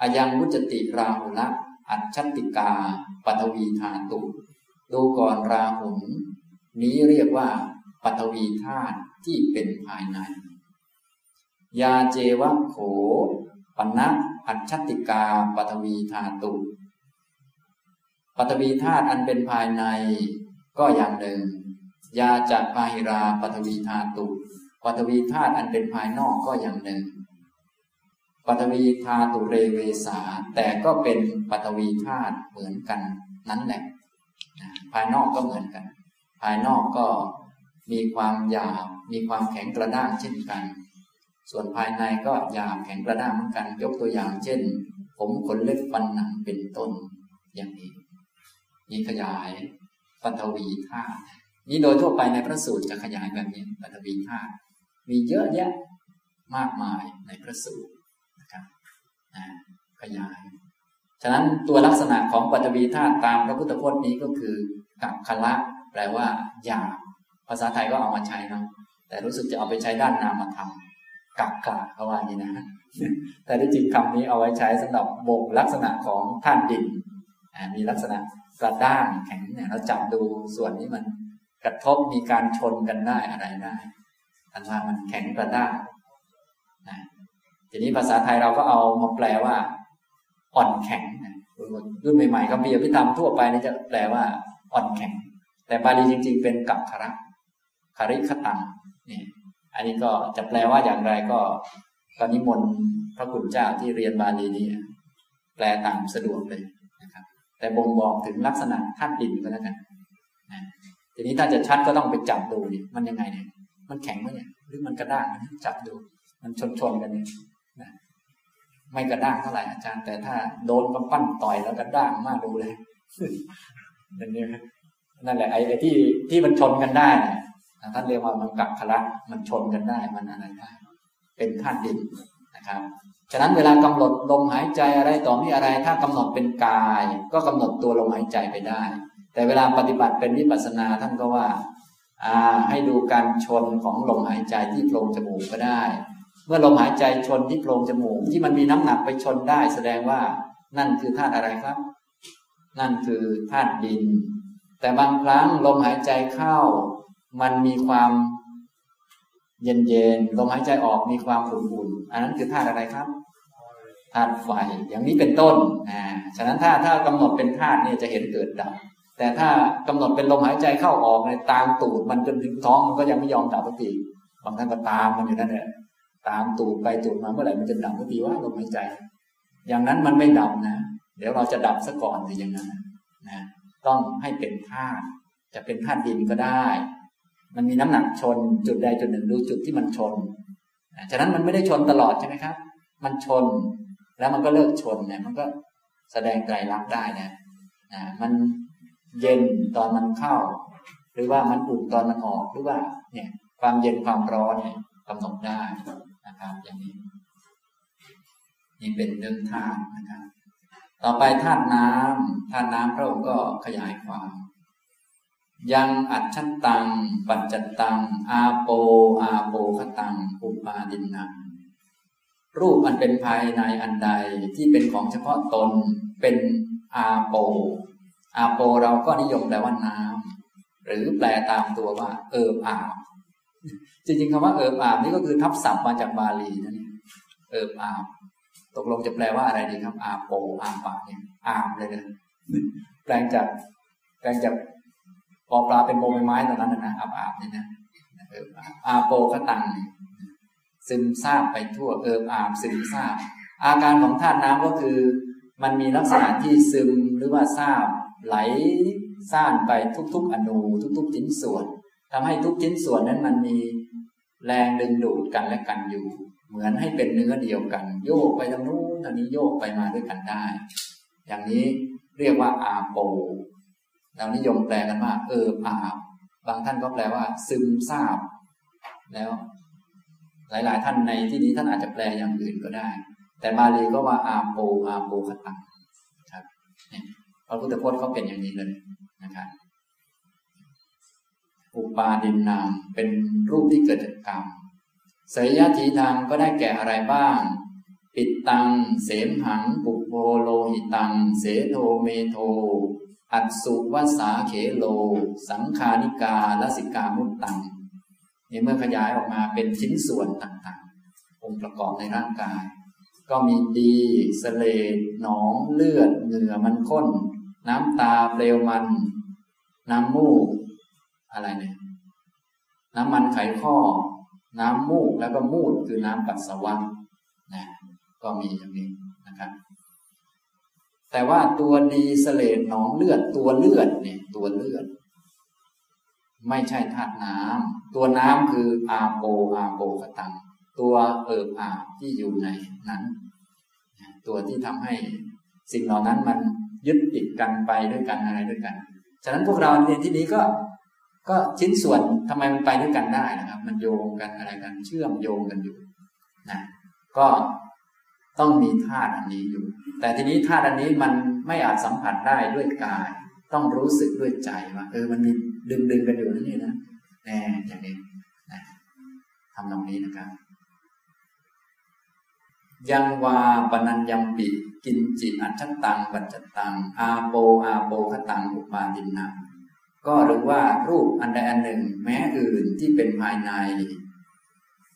อายังวุจติราหุละอัจฉติกาปฐวีธาตุดูก่อนราหุลนี้เรียกว่าปฐวีธาตุที่เป็นภายในยาเจวะโขปนะอัจฉติกาปฐวีธาตุปฐวีธาตุอันเป็นภายในก็อย่างหนึ่งยาจักพาหิราปฐวีธาตุปฐวีธาตุอันเป็นภายนอกก็อย่างหนึ่งปฐวีธาตุเรเวสาแต่ก็เป็นปฐวีธาตุเหมือนกันนั่นแหละภายนอกก็เหมือนกันภายนอกก็มีความหยาบมีความแข็งกระด้างเช่นกันส่วนภายในก็หยาบแข็งกระด้างเหมือนกันยกตัวอย่างเช่นผมขนเล็บฟันหนังเป็นต้นอย่างนี้นี่ขยายปฐวีธาตุนี่โดยทั่วไปในพระสูตรจะขยายแบบนี้ปฐวีธาตุมีเยอะแยะมากมายในพระสูตรนะครับนะขยายฉะนั้นตัวลักษณะของปฐวีธาตุตามพระพุทธพจน์นี้ก็คือกักขละแปลว่าหยาบภาษาไทยก็เอามาใช้เนาะแต่รู้สึกจะเอาไปใช้ด้านนามธรรมกักขะเขาว่าอย่างนี้นะแต่ที่จริงคำนี้เอาไว้ใช้สำหรับบ่งลักษณะของธาตุดินมีลักษณะกระด้างแข็งเนี่ยเราจับดูส่วนนี้มันกระทบมีการชนกันได้อะไรได้อันว่ามันแข็งกระด้างนะทีนี้ภาษาไทยเราก็เอามาแปลว่าอ่อนแข็งนะรุ่นใหม่ๆก็มีอภิธรรมทั่วไปนี่จะแปลว่าอ่อนแข็งแต่บาลีจริงๆเป็นกักขระคริคตังนี่อันนี้ก็จะแปลว่าอย่างไรก็ก็นิมนต์พระคุณเจ้าที่เรียนบาลีนี่แปลตามสะดวกเลยนะครับแต่บ่งบอกถึงลักษณะธาตุดินก็แล้วกันนะทีนี้ถ้าจะชัดก็ต้องไปจับดูนี่มันยังไงเนี่ยมันแข็งไหมเนี่ยหรือมันกระด้างนะจับดูมันชนๆกันเนี่ยนะไม่กระด้างเท่าไหร่อาจารย์แต่ถ้าโดนกำปั้นต่อยแล้วกระด้างมากดูเลยนั่นเนี่ยนั่นแหละไอ้ไอ้ที่ที่มันชนกันได้เนี่ยท่านเรียกว่ามันกักขละมันชนกันได้มันอะไรได้เป็นธาตุดินนะครับฉะนั้นเวลากำหนดลมหายใจอะไรต่อมีอะไรถ้ากำหนดเป็นกายก็กำหนดตัวลมหายใจไปได้แต่เวลาปฏิบัติเป็นวิปัสสนาท่านก็ว่าอ่าให้ดูการชนของลมหายใจที่โพรงจมูกก็ได้เมื่อลมหายใจชนที่โพรงจมูกที่มันมีน้ำหนักไปชนได้แสดงว่านั่นคือธาตุอะไรครับนั่นคือธาตุดินแต่บางครั้งลมหายใจเข้ามันมีความเย็นๆลมหายใจออกมีความอุ่นๆอันนั้นคือธาตุอะไรครับธาตุไฟอย่างนี้เป็นต้นอ่าฉะนั้นถ้าถ้ากำหนดเป็นธาตุเนี่ยจะเห็นเกิดดับแต่ถ้ากำหนดเป็นลมหายใจเข้าออกในตามตูดมันจนถึงท้องมันก็ยังไม่ยอมดับสักทีบางท่านก็ตามมันอยู่นั่นแหละตามตูดไปตูดมาเมื่อไหร่มันจะดับสักทีว่าลมหายใจอย่างนั้นมันไม่ดับนะเดี๋ยวเราจะดับซะก่อนหรือยังไงนะต้องให้เป็นธาตุจะเป็นธาตุดินก็ได้มันมีน้ำหนักชนจุดใดจุดหนึ่งดูจุดที่มันชนฉะนั้นมันไม่ได้ชนตลอดใช่ไหมครับมันชนแล้วมันก็เลิกชนเนี่ยมันก็แสดงไตรลักษณ์ได้นะนะมันเย็นตอนมันเข้าหรือว่ามันอุ่นตอนมันออกหรือว่าเนี่ยความเย็นความร้อนเนี่ยกำหนดได้นะครับอย่างนี้นี่เป็นเรื่องธาตุนะครับต่อไปธาตุน้ำธาตุน้ำพระองค์ก็ขยายความยังอัจฉตังปัจจตังอาโปอาโปคตังอุปาดินนังรูปอันเป็นภายในอันใดที่เป็นของเฉพาะตนเป็นอาโปอาโปเราก็นิยมแปลว่าน้ำหรือแปลตามตัวว่าเอิบอาบจริงๆคำว่าเอิบอาบนี่ก็คือทับศัพท์มาจากบาลีนั่นเองเอิบอาบ ตกลงจะแปลว่าอะไรดีครับอาโปอาปะเนี่ยอามเลยนะแปลงจากแปลงจากปอปลาเป็นโมไม้ไม้ตอนนั้นนะอาบอาบเนี่ยนะอาโปก็ตังซึมซาบไปทั่วเอิบอาบซึมซาบอาการของธาตุน้ำก็คือมันมีลักษณะที่ซึมหรือว่าซาบไหลซ่านไปทุกๆอนูทุกๆชิ้นส่วนทำให้ทุกชิ้นส่วนนั้นมันมีแรงดึงดูดกันและกันอยู่เหมือนให้เป็นเนื้อเดียวกันโยกไปทางนู้นทางนี้โยกไปมาด้วยกันได้อย่างนี้เรียกว่าอาโปเรานิยมแปลกันว่าเอิบอาบบางท่านก็แปลว่าซึมซาบแล้วหลายๆท่านในที่นี้ท่านอาจจะแปลอย่างอื่นก็ได้แต่บาลีก็ว่าอาโปอาโปคตังครับพระพุทธพจน์เขาเป็นอย่างนี้เลยนะครับอุปาดินนามเป็นรูปที่เกิดจากกรรมเสยยะถีทังก็ได้แก่อะไรบ้างปิดตังเสมหังปุโพโลหิตังเสโทเมโทอัตสุวสาเขโลสังขานิกาลสิกามุตตังนี่เมื่อขยายออกมาเป็นชิ้นส่วนต่างๆองค์ประกอบในร่างกายก็มีดีสเลดหนองเลือดเหงื่อมันข้นน้ำตาเปลวมันน้ำมูกอะไรเนี่ยน้ำมันไขข้อน้ำมูกแล้วก็มูดคือน้ำปัสสาวะนะก็มีอย่างนี้นะครับแต่ว่าตัวดีสเลดหนองเลือดตัวเลือดเนี่ยตัวเลือดไม่ใช่ธาตุน้ำตัวน้ำคืออาโปอาโปกตังตัวเอิบอาบที่อยู่ในนั้นตัวที่ทำให้สิ่งเหล่านั้นมันยึดติดกันไปด้วยกันอะไรด้วยกันฉะนั้นพวกเราในที่นี้ก็ก็ชิ้นส่วนทำไมมันไปด้วยกันได้นะครับมันโยงกันอะไรกันเชื่อมโยงกันอยู่นะก็ต้องมีธาตุอันนี้อยู่แต่ทีนี้ธาตุอันนี้มันไม่อาจสัมผัสได้ด้วยกายต้องรู้สึกด้วยใจว่าเออมันมีดึงดึงกันอยู่นี่นะแน่อย่างนี้นะทำตรงนี้นะครับยังวาปนัญญัมปิกินจิอัจฉตังปัจจตังอาโปอาโปคตังอุปาทินนังก็หรือว่ารูปอันใดอันหนึ่งแม้อื่นที่เป็นภายใน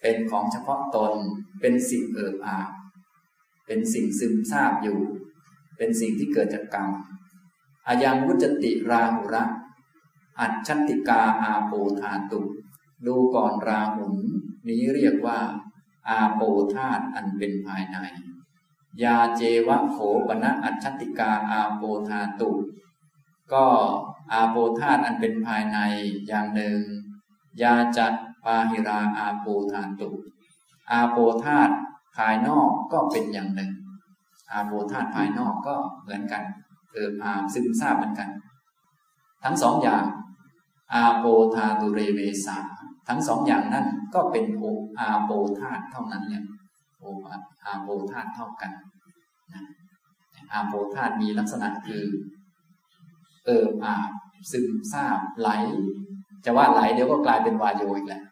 เป็นของเฉพาะตนเป็นสิ่งเอิบอาบเป็นสิ่งซึมซาบอยู่เป็นสิ่งที่เกิดจากกรรมอายังวุจติราหุระอัจฉติกาอาโปธาตุดูก่อนราหุลนี้เรียกว่าอาโปธาตุอันเป็นภายในยาเจวะโขปนะอัจฉติกาอาโปธาตุก็อาโปธาตุอันเป็นภายในอย่างหนึ่งยาจัตปาหิราอาโปธาตุอาโปธาตุภายนอกก็เป็นอย่างหนึ่งอาโปธาตุภายนอกก็เหมือนกันเอิบอาบซึมซาบเหมือนกันทั้งสองอย่างอาโปธาตุเรเวสาทั้งสองอย่างนั้นก็เป็นโออาโปธาตุเท่านั้นแหละโออาโปธาตุเท่ากันนะอาโปธาตุมีลักษณะคือเอิบอาบซึมซาบไหลจะว่าไหลเดี๋ยวก็กลายเป็นวาโยอีกแหละ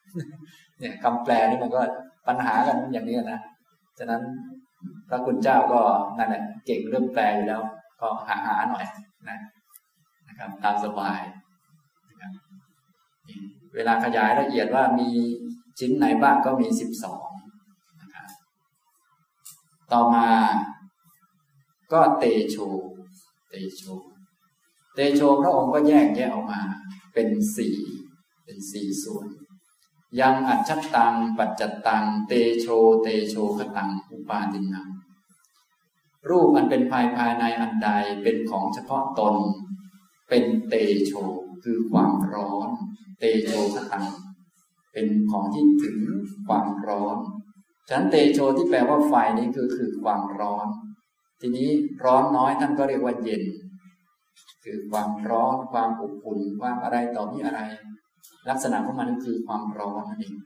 เนี่ยคำแปลนี่มันก็ปัญหากันอย่างนี้นะฉะนั้นพระคุณเจ้าก็นั่นแหละเก่งเรื่องแปลอยู่แล้วก็หาหาหน่อยนะนะครับตามสบายนะครับเวลาขยายละเอียดว่ามีชิ้นไหนบ้างก็มีสิบสองนะครับต่อมาก็เตโชเตโชเตโชพระองค์ก็แยกแยะออกมาเป็นสี่เป็นสี่ส่วนยังอัจฉตังปัจจตังเตโชเตโชคตังอุปาทินังรูปอันเป็นภายภายในอันใดเป็นของเฉพาะตนเป็นเตโชคือความร้อนเตโชคตังเป็นของที่ถึงความร้อนฉะนั้นเตโชที่แปลว่าไฟนี้คือคือความร้อนทีนี้ร้อนน้อยท่านก็เรียกว่าเย็นคือความร้อนความอบอุ่นความอะไรต่อมีอะไรลักษณะของมันก็คือความร้อนนั่นเอง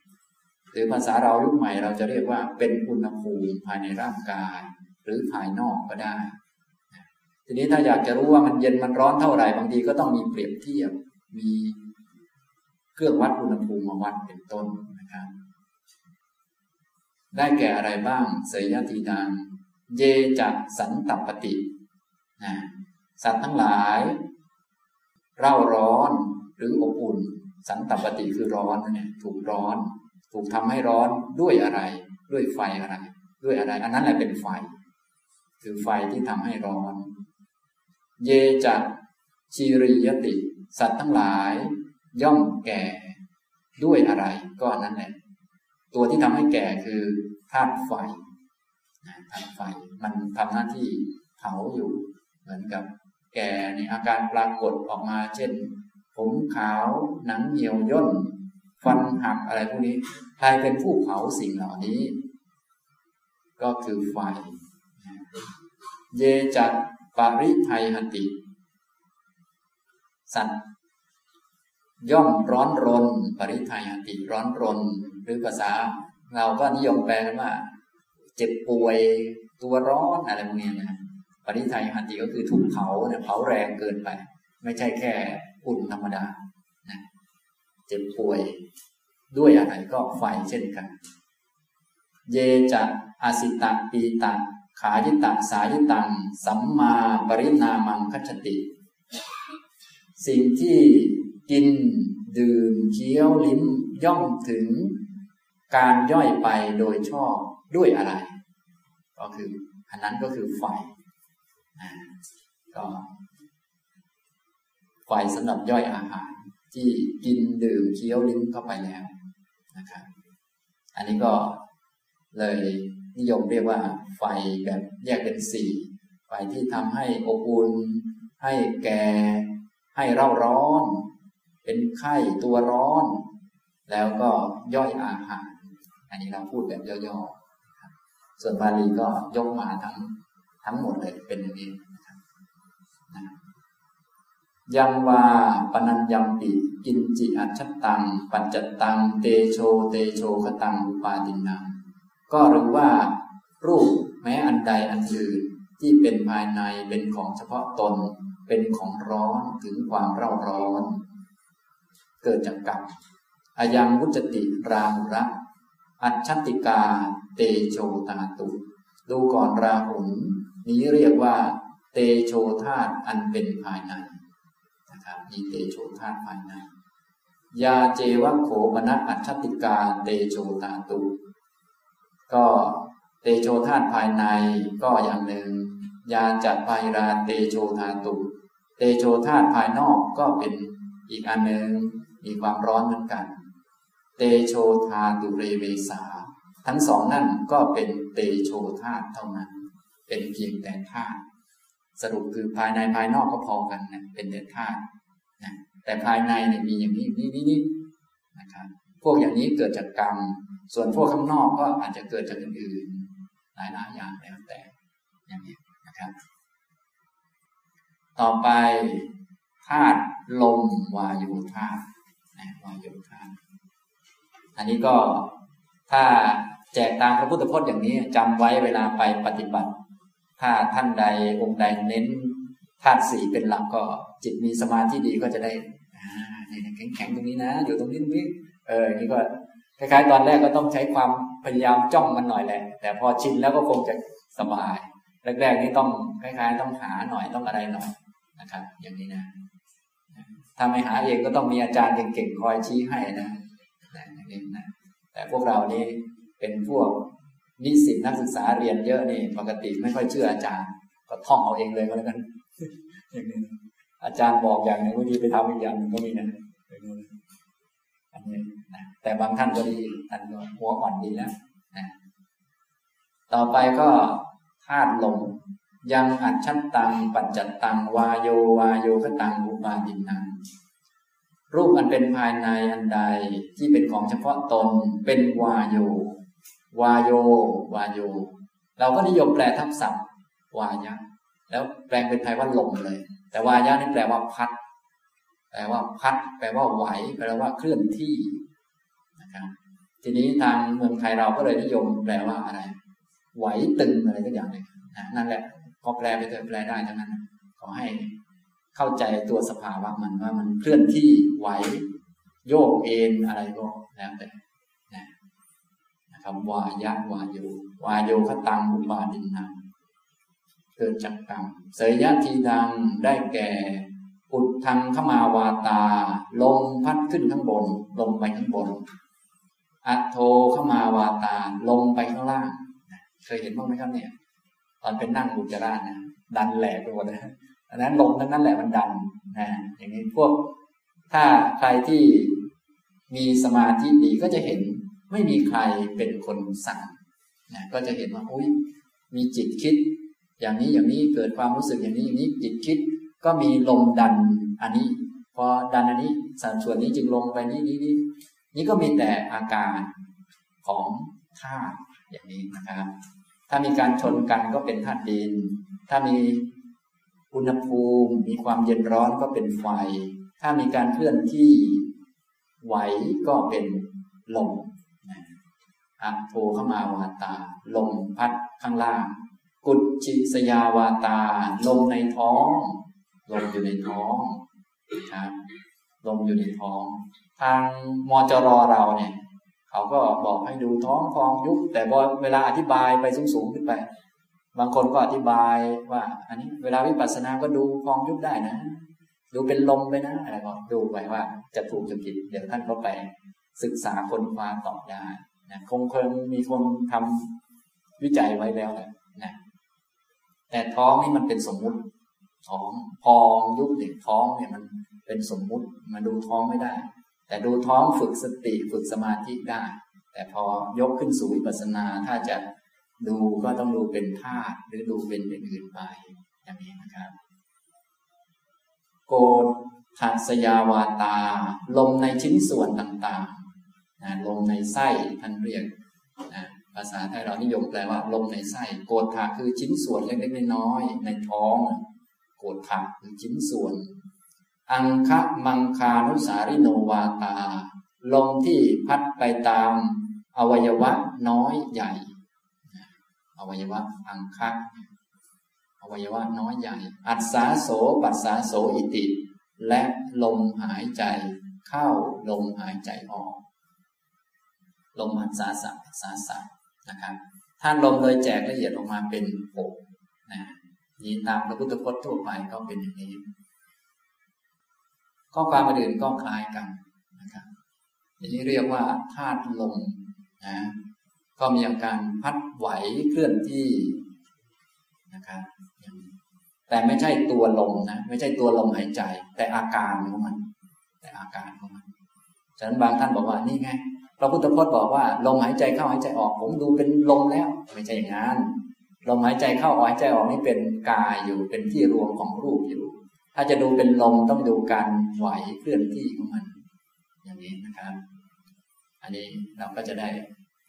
หรือภาษาเรายุคใหม่เราจะเรียกว่าเป็นอุณหภูมิภายในร่างกายหรือภายนอกก็ได้ทีนี้ถ้าอยากจะรู้ว่ามันเย็นมันร้อนเท่าไหร่บางทีก็ต้องมีเปรียบเทียบมีเครื่องวัดอุณหภูมิมาวัดเป็นต้นนะครับได้แก่อะไรบ้างเสยยะทีนังเยจักสันตัปปตินะสัตว์ทั้งหลายเร่าร้อนหรืออบอุ่นสันตัปปติคือร้อนเนี่ยถูกร้อนถูกทำให้ร้อนด้วยอะไรด้วยไฟอะไรด้วยอะไรอันนั้นแหละเป็นไฟ คือไฟที่ทำให้ร้อนเยจะชีริยติสัตว์ทั้งหลายย่อมแก่ด้วยอะไรก็นั่นแหละตัวที่ทำให้แก่คือธาตุไฟธาตุไฟมันทำหน้าที่เผาอยู่เหมือนกับแก่ในอาการปรากฏออกมาเช่นผมขาวหนังเหี่ยวย่นฟันหักอะไรพวกนี้ใครเป็นผู้เผาสิ่งเหล่านี้ก็คือไฟเยจัตปริไทหติสัตว์ย่อมร้อนรนปริไทหติร้อนรนหรือภาษาเราก็นิยมแปลกันว่าเจ็บป่วยตัวร้อนอะไรพวกนี้นะปริไทหติก็คือถูกเผาเนี่ยเผาแรงเกินไปไม่ใช่แค่อุ่นธรรมดานะเจ็บป่วยด้วยอะไรก็ไฟเช่นกันเยจะอสิตะปีตะขายิตะสายิตังสัมมาปริณามังคัจฉติสิ่งที่กินดื่มเคี้ยวลิ้มย่อมถึงการย่อยไปโดยชอบด้วยอะไรก็คืออันนั้นก็คือไฟก็ไฟสำหรับย่อยอาหารที่กินดื่มเคี้ยวลิ้มเข้าไปแล้วนะครับอันนี้ก็เลยนิยมเรียกว่าไฟแบบแยกเป็นสี่ไฟที่ทำให้อบอุ่นให้แก่ให้เร่าร้อนเป็นไข้ตัวร้อนแล้วก็ย่อยอาหารอันนี้เราพูดแบบย่อๆส่วนบาลีก็ยกมาทั้งทั้งหมดเลยเป็นอย่างนี้นะครับยังวาปนัญญัมปิกินจิอัจฉตังปัจจตังเตโชเตโชคตังอุปาทินังก็รู้ว่ารูปแม้อันใดอันอื่นที่เป็นภายในเป็นของเฉพาะตนเป็นของร้อนถึงความเร่าร้อนเกิดจากกรรมอายังวุจติราหุระอัจฉติกาเตโชตาตุดูก่อนราหุลนี้เรียกว่าเตโชธาตุอันเป็นภายในนะครับนี่เตโชธาตุภายในยาเจวะโขมนะอัจฉติกาเตโชตาตุก็เตโชธาตุภายในก็อย่างหนึ่งยาจัดปายราเตโชธาตุเตโชธาตุภายนอกก็เป็นอีกอันหนึ่งมีความร้อนเหมือนกันเตโชธาตุเรเวสาทั้งสองนั่นก็เป็นเตโชธาตุเท่านั้นเป็นเพียงแต่ธาตุสรุปคือภายในภายนอกก็พอกันนะเป็นแต่ธาตุนะแต่ภายในเนี่ยมีอย่างนี้นี่นี่นะครับพวกอย่างนี้เกิดจากกรรมส่วนพวกข้างนอกก็อาจจะเกิดจากอื่นๆหลายๆอย่างแล้วแต่อย่างนี้นะครับต่อไปธาตุลมวายุธาตุนะวายุธาตุอันนี้ก็ถ้าแจกตามพระพุทธพจน์อย่างนี้จำไว้เวลาไปปฏิบัติถ้าท่านใดองค์ใดเน้นธาตุสี่เป็นหลักก็จิตมีสมาธิดีก็จะได้แข็งๆตรงนี้นะอยู่ตรงนี้ตรงนี้เออนี่ก็คล้ายๆตอนแรกก็ต้องใช้ความพยายามจ้องมันหน่อยแหละแต่พอชินแล้วก็คงจะสบายแรกๆนี้ต้องคล้ายๆต้องหาหน่อยต้องอะไรหน่อยนะครับอย่างนี้นะถ้าไม่หาเองก็ต้องมีอาจารย์เก่งๆคอยชี้ให้นะอย่างนี้นะแต่พวกเรานี่เป็นพวกนิสิตนักศึกษาเรียนเยอะนี่ปกติไม่ค่อยเชื่ออาจารย์ก็ท่องเอาเองเลยก็แล้วกันอย่างนี้อาจารย์บอกอย่างหนึ่งบางทีไปทำอีกอย่างหนึ่งก็มีนะอันนี้นะแต่บางท่านก็ดีท่านก็หัวอ่อนดีแล้วนะต่อไปก็ธาตุลมยังอัจฉตังปัจจตังวาโยวาโยคตังอุปาทินังรูปอันเป็นภายในอันใดที่เป็นของเฉพาะตนเป็นวาโยวาโยวาโยเราก็นิยมแปลทับศัพท์วายะแล้วแปลงเป็นไทยว่าลมเลยแต่วายะนี่แปลว่าพัดแปลว่าพัดแปลว่าไหวแปลว่าเคลื่อนที่นะครับทีนี้ทางเมืองไทยเราก็เลยนิยมแปลว่าอะไรไหวตึงอะไรสักอย่างเลยนะนั่นแหละก็แปลไปเถอะแปลได้ทั้งนั้นขอให้เข้าใจตัวสภาวะมันว่ามันเคลื่อนที่ไหวโยกเอ็นอะไรก็แล้วแต่นะนะครับวายะวาโยวาโยคตังอุปาทินังเกิดจากกรรมเสยยะทีดังได้แก่อุดทังขมาวาตาลมพัดขึ้นข้างบนลมไปข้างบนอัตโธขมาวาตาลมไปข้างล่างเคยเห็นบ้างไหมครับเนี่ย ตอนเป็นนั่งอุจจาระนะดันแหลกไปหมดเลยอันนั้นลมทั้งนั้นแหละมันดันนะอย่างนี้พวกถ้าใครที่มีสมาธิดีก็จะเห็นไม่มีใครเป็นคนสั่งนะก็จะเห็นว่าอุ้ยมีจิตคิดอย่างนี้อย่างนี้เกิดความรู้สึกอย่างนี้อย่างนี้จิตคิดก็มีลมดันอันนี้พอดันอันนี้สัดส่วนนี้จึงลงไปนี้นี้นี้นี่ก็มีแต่อาการของธาตุอย่างนี้นะครับถ้ามีการชนกันก็เป็นธาตุดินถ้ามีอุณหภูมิมีความเย็นร้อนก็เป็นไฟถ้ามีการเคลื่อนที่ไหวก็เป็นลมอัตโธขมาวาตาลมพัดข้างล่างกุจฉิสยาวาตาลมในท้องลมอยู่ในท้องครับลมอยู่ในท้องทางมจรเราเนี่ยเขาก็บอกให้ดูท้องพองยุบแต่พอเวลาอธิบายไปสูงๆขึ้นไปบางคนก็อธิบายว่าอันนี้เวลาวิปัสสนาก็ดูพองยุบได้นะดูเป็นลมไปนะอะไรก็ดูไปว่าจะถูกจะผิดเดี๋ยวท่านก็ไปศึกษาค้นคว้าต่อได้นะคงเคยมีคนทำวิจัยไว้แล้วนะนะแต่ท้องนี่มันเป็นสมมุติท้องพองยุบเนี่ยท้องเนี่ยมันเป็นสมมุติมาดูท้องไม่ได้แต่ดูท้องฝึกสติฝึกสมาธิได้แต่พอยกขึ้นสู่วิปัสสนาถ้าจะดูก็ต้องดูเป็นธาตุหรือดูเป็นอย่างอื่นไปอย่างนี้นะครับโกฏฐัสสยาวาตาลมในชิ้นส่วนต่างๆนะลมในไส้ท่านเรียกนะภาษาไทยเรานิยมแปลว่าลมในไส้โกฏฐะคือชิ้นส่วนเล็กๆน้อยๆในท้องโกฏฐะคือชิ้นส่วนอังคะมังคานุสาริโนวาตาลมที่พัดไปตามอวัยวะน้อยใหญ่อวัยวะอังคะอวัยวะน้อยใหญ่อัสสาโสปัสสาโสอิติและลมหายใจเข้าลมหายใจออกลมอัสสาสะอัสสาสะนะครับถ้าลมโดยแจกละเอียดออกมาเป็นหกนะนี่ตามพระพุทธพจน์ทั่วไปก็เป็นอย่างนี้ข้อความอื่นก็คล้ายกันนะครับอันนี้เรียกว่าธาตุลมนะก็มีอาการพัดไหวเคลื่อนที่นะครับแต่ไม่ใช่ตัวลมนะไม่ใช่ตัวลมหายใจแต่อาการของมันแต่อาการของมันฉะนั้นบางท่านบอกว่านี่ไงพระพุทธพจน์บอกว่าลมหายใจเข้าหายใจออกผมดูเป็นลมแล้วไม่ใช่อย่างนั้นลมหายใจเข้าหายใจออกนี่เป็นกายอยู่เป็นที่รวมของรูปอยู่ถ้าจะดูเป็นลมต้องดูการไหวเคลื่อนที่ของมันอย่างนี้นะครับอันนี้เราก็จะได้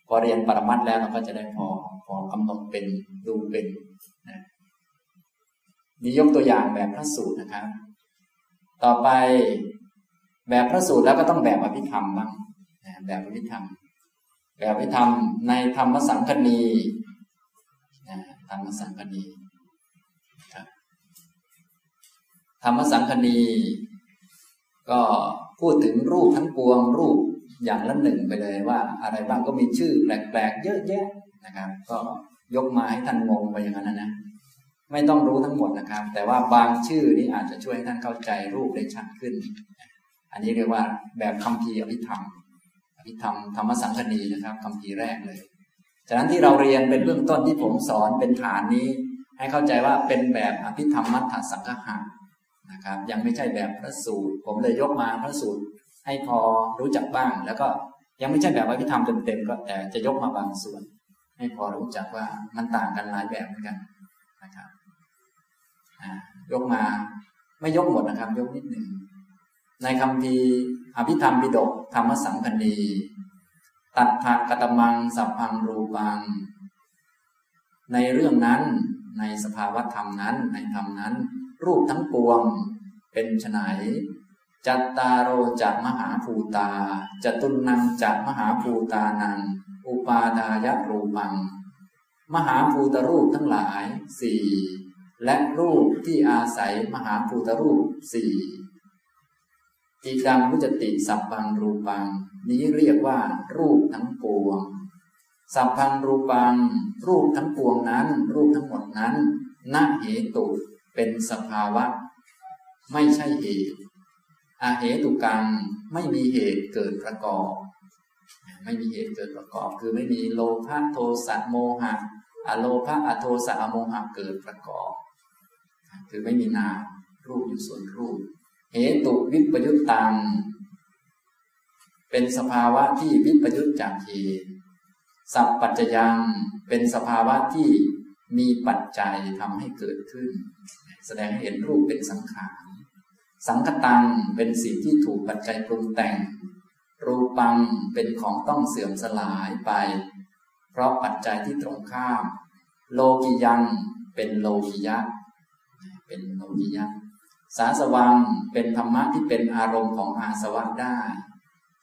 พอเรียนปรมัตถ์แล้วเราก็จะได้พอพอกำหนดเป็นดูเป็นนะนี่ยกตัวอย่างแบบพระสูตรนะครับต่อไปแบบพระสูตรแล้วก็ต้องแบบอภิธรรมบ้างนะแบบอภิธรรมแบบอภิธรรมในธรรมสังคณีนะธรรมสังคณีครับธรรมสังคณีก็พูดถึงรูปทั้งปวงรูปอย่างละหนึ่งไปเลยว่าอะไรบ้างก็มีชื่อแปลกๆเยอะแยะนะครับก็ยกมาให้ท่านงงไปอย่างนั้นนะไม่ต้องรู้ทั้งหมดนะครับแต่ว่าบางชื่อนี้อาจจะช่วยให้ท่านเข้าใจรูปได้ชัดขึ้นอันนี้เรียกว่าแบบคัมภีร์อภิธรรมอภิธรรมธรรมสังคณีนะครับคัมภีร์แรกเลยจากนั้นที่เราเรียนเป็นเบื้องต้นที่ผมสอนเป็นฐานนี้ให้เข้าใจว่าเป็นแบบอภิธรรมมัทธสังคหะนะครับยังไม่ใช่แบบพระสูตรผมเลยยกมาพระสูตรให้พอรู้จักบ้างแล้วก็ยังไม่ใช่แบบอภิธรรมเต็มๆก็แต่จะยกมาบางส่วนให้พอรู้จักว่ามันต่างกันหลายแบบเหมือนกันนะครับยกมาไม่ยกหมดนะครับยกนิดหนึ่งในคำพีอภิธรรมปิฎกธรรมสังคณีตัฏฐกตมังสัพพังรูปังในเรื่องนั้นในสภาวะธรรมนั้นในธรรมนั้นรูปทั้งปวงเป็นไฉนจัตตาโรจะมหาภูตาจตุลนังจะมหาภูตานังอุปาทายรูปังมหาภูตรูปทั้งหลายสี่และรูปที่อาศัยมหาภูตรูปสี่อิดังวุจติสัพพังรูปังนี้เรียกว่ารูปทั้งปวงสัพพังรูปังรูปทั้งปวงนั้นรูปทั้งหมดนั้นณเหตุเป็นสภาวะไม่ใช่เหตุอาเหตุกังไม่มีเหตุเกิดประกอบไม่มีเหตุเกิดประกอบคือไม่มีโลภะโทสะโมหะ อโลภะอโทสะอโมหะเกิดประกอบคือไม่มีนามรูปอยู่ส่วนรูปเหตุวิปยุตตังเป็นสภาวะที่วิปยุตจากเหตุสัพปัจจยังเป็นสภาวะที่มีปัจจัยทำให้เกิดขึ้นแสดงให้เห็นรูปเป็นสังขารสังคตังเป็นสิ่งที่ถูกปัจจัยปรุงแต่งรูปังเป็นของต้องเสื่อมสลายไปเพราะปัจจัยที่ตรงข้ามโลกิยังเป็นโลกิยะเป็นโลกิยะสาสวังเป็นธรรมะที่เป็นอารมณ์ของอาสวะได้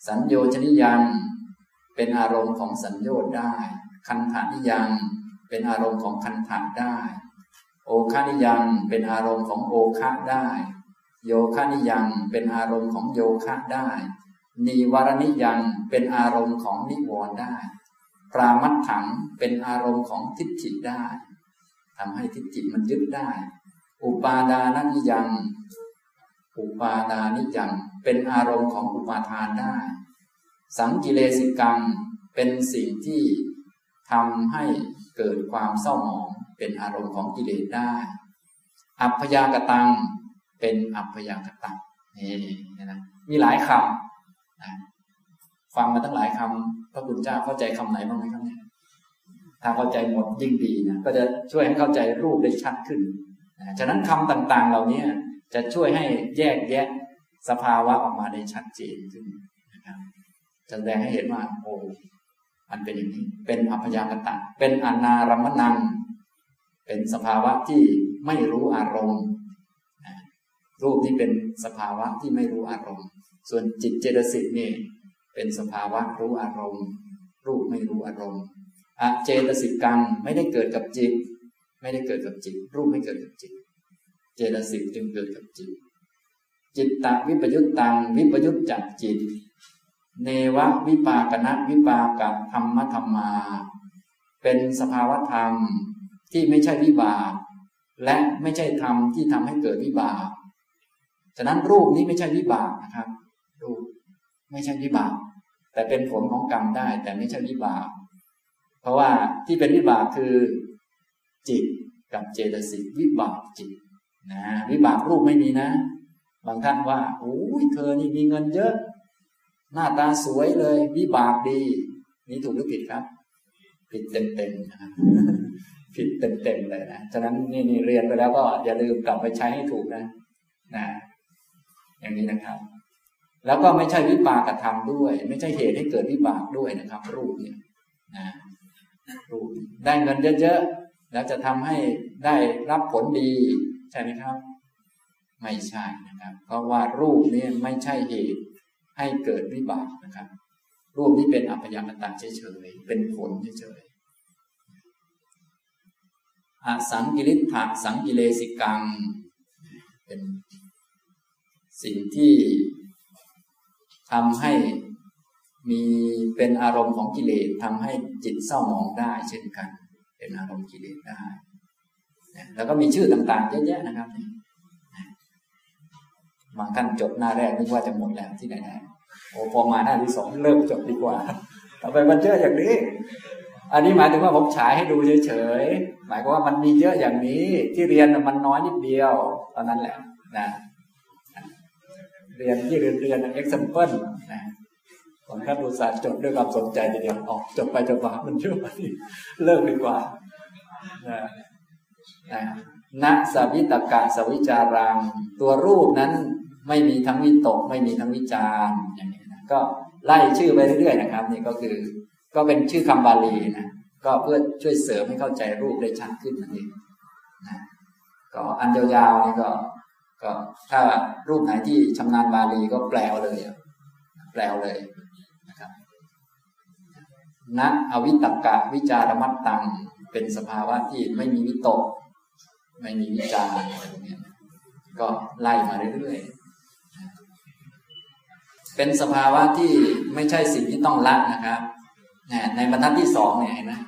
สัญโยชนิยังเป็นอารมณ์ของสัญโยชน์ได้คันธานิยังเป็นอารมณ์ของคันธะได้โอฆานิยังเป็นอารมณ์ของโอฆะได้โยฆานิยังเป็นอารมณ์ของโยฆะได้นิวรณิยังเป็นอารมณ์ของนิวรณ์ได้ปรามัตถังเป็นอารมณ์ของทิฏฐิได้ทำให้ทิฏฐิมันยึดได้อุปาดานิยังอุปาดานิยังเป็นอารมณ์ของอุปาทานได้สังกิเลสิกังเป็นสิ่งที่ทำให้เกิดความเศร้าหมองเป็นอารมณ์ของกิเลสได้อัพพยากตังเป็นอัพยากตังนี่นะมีหลายคำนะฟังมาตั้งหลายคำพระคุณเจ้าเข้าใจคำไหนบ้างไหมครับเนี่ยถ้าเข้าใจหมดยิ่งดีนะก็จะช่วยให้เข้าใจรูปได้ชัดขึ้นนะฉะนั้นคำต่างๆเหล่านี้จะช่วยให้แยกแยะสภาวะออกมาได้ชัดเจนขึ้นนะครับแสดงให้เห็นว่าโอ้อันเป็นอย่างนี้เป็นอัพยากตะเป็นอนารมณังเป็นสภาวะที่ไม่รู้อารมณ์รูปที่เป็นสภาวะที่ไม่รู้อารมณ์ส่วนจิตเจตสิกนี่เป็นสภาวะรู้อารมณ์รูปไม่รู้อารมณ์อเจตสิกังไม่ได้เกิดกับจิตไม่ได้เกิดกับจิตรูปไม่เกิดกับจิตเจตสิกจึงเกิดกับจิตจิตตวิปยุตตังวิปยุตจากจิตเนวะวิปากนะวิปากะธรรมธรรมาเป็นสภาวะธรรมที่ไม่ใช่วิบากและไม่ใช่ธรรมที่ทำให้เกิดวิบากฉะนั้นรูปนี้ไม่ใช่วิบากนะครับรูปไม่ใช่วิบากแต่เป็นผลของกรรมได้แต่ไม่ใช่วิบากเพราะว่าที่เป็นวิบากคือจิตกับเจตสิกวิบากจิตนะวิบากรูปไม่มีนะบางท่านว่าโอ้ยเธอนี่มีเงินเยอะหน้าตาสวยเลยวิบากดีนี่ถูกหรือผิดครับผิดเต็มๆนะผิดเต็มๆเลยนะฉะนั้นนี่นี่เรียนไปแล้วก็อย่าลืมกลับไปใช้ให้ถูกนะนะอย่างนี้นะครับแล้วก็ไม่ใช่วิปากธรรมด้วยไม่ใช่เหตุให้เกิดวิบากด้วยนะครับรูปเนี่ยนะรูปได้เงินเยอะๆแล้วจะทำให้ได้รับผลดีใช่ไหมครับไม่ใช่นะครับเพราะว่ารูปเนี่ยไม่ใช่เหตุให้เกิดวิบากนะครับรูปนี้เป็นอัพยากตะเฉยๆเป็นผลเฉยๆอสังกิริทธะสังกิเลสิกังเป็นสิ่งที่ทำให้มีเป็นอารมณ์ของกิเลสทำให้จิตเศร้าหมองได้เช่นกันเป็นอารมณ์กิเลสได้แล้วก็มีชื่อต่างๆเยอะแยะนะครับบางท่านจบหน้าแรกนึกว่าจะหมดแล้วที่ไหนได้โอ้พอมาหน้าที่สองเริ่มจบดีกว่าทำไมมันเยอะอย่างนี้อันนี้หมายถึงว่าผมฉายให้ดูเฉยๆหมายความว่ามันมีเยอะอย่างนี้ที่เรียนมันน้อยนิดเดียวตอนนั้นแหละนะเรียนที่เรียนเรียน example นะตอนท่านดูศาสตร์จบด้วยความสนใจทีเดียวออกจบไปจบมามันเยอะไปเลิกดีกว่านะนะนะสวิตกะสวิจารังตัวรูปนั้นไม่มีทั้งวิตกไม่มีทั้งวิจารอย่างนี้นะก็ไล่ชื่อไปเรื่อยๆนะครับนี่ก็คือก็เป็นชื่อคำบาลีนะก็เพื่อช่วยเสริมให้เข้าใจรูปได้ชัดขึ้นนั่นเองนะก็อันยาวๆนี่ก็ก็ถ้ารูปไหนที่ชำนาญบาลีก็แปลเลยแปลเลยนะครับนะอวิตกะวิจารมัตตังเป็นสภาวะที่ไม่มีวิตกไม่มีวิจารณ์อะไรพวกนี้ก็ไล่มาเรื่อยๆเป็นสภาวะที่ไม่ใช่สิ่งที่ต้องละนะครับในบรรทัดที่สองเนี่ยนะ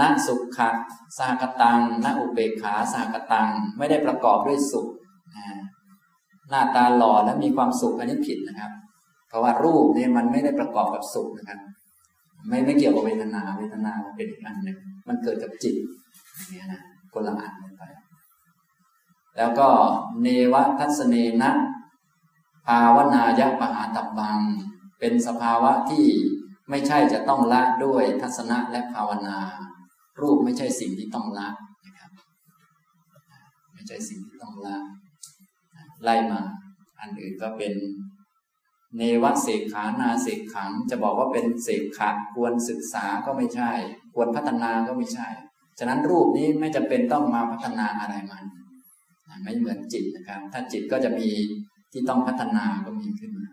นะสุขะสหกตังนะอุเบกขาสหกตังไม่ได้ประกอบด้วยสุขหน้าตาหล่อและมีความสุขอันนี้ผิดนะครับเพราะว่ารูปเนี่ยมันไม่ได้ประกอบกับสุขนะครับไม่ไม่เกี่ยวกับเวทนาเวทนาเป็นอีกอันหนึ่ง มันเกิดกับจิตอย่างนี้นะคนละอันกันไปแล้วก็เนวะทัศเนนะภาวนายะปหาตับบังเป็นสภาวะที่ไม่ใช่จะต้องละด้วยทัศนะและภาวนารูปไม่ใช่สิ่งที่ต้องละนะครับไม่ใช่สิ่งที่ต้องละไล่มาอันอื่นก็เป็นเนวะเสกขานาเสกขังจะบอกว่าเป็นเสกขะควรศึกษาก็ไม่ใช่ควรพัฒนาก็ไม่ใช่ฉะนั้นรูปนี้ไม่จำเป็นต้องมาพัฒนาอะไรมันไม่เหมือนจิตนะครับถ้าจิตก็จะมีที่ต้องพัฒนาก็มีขึ้นมา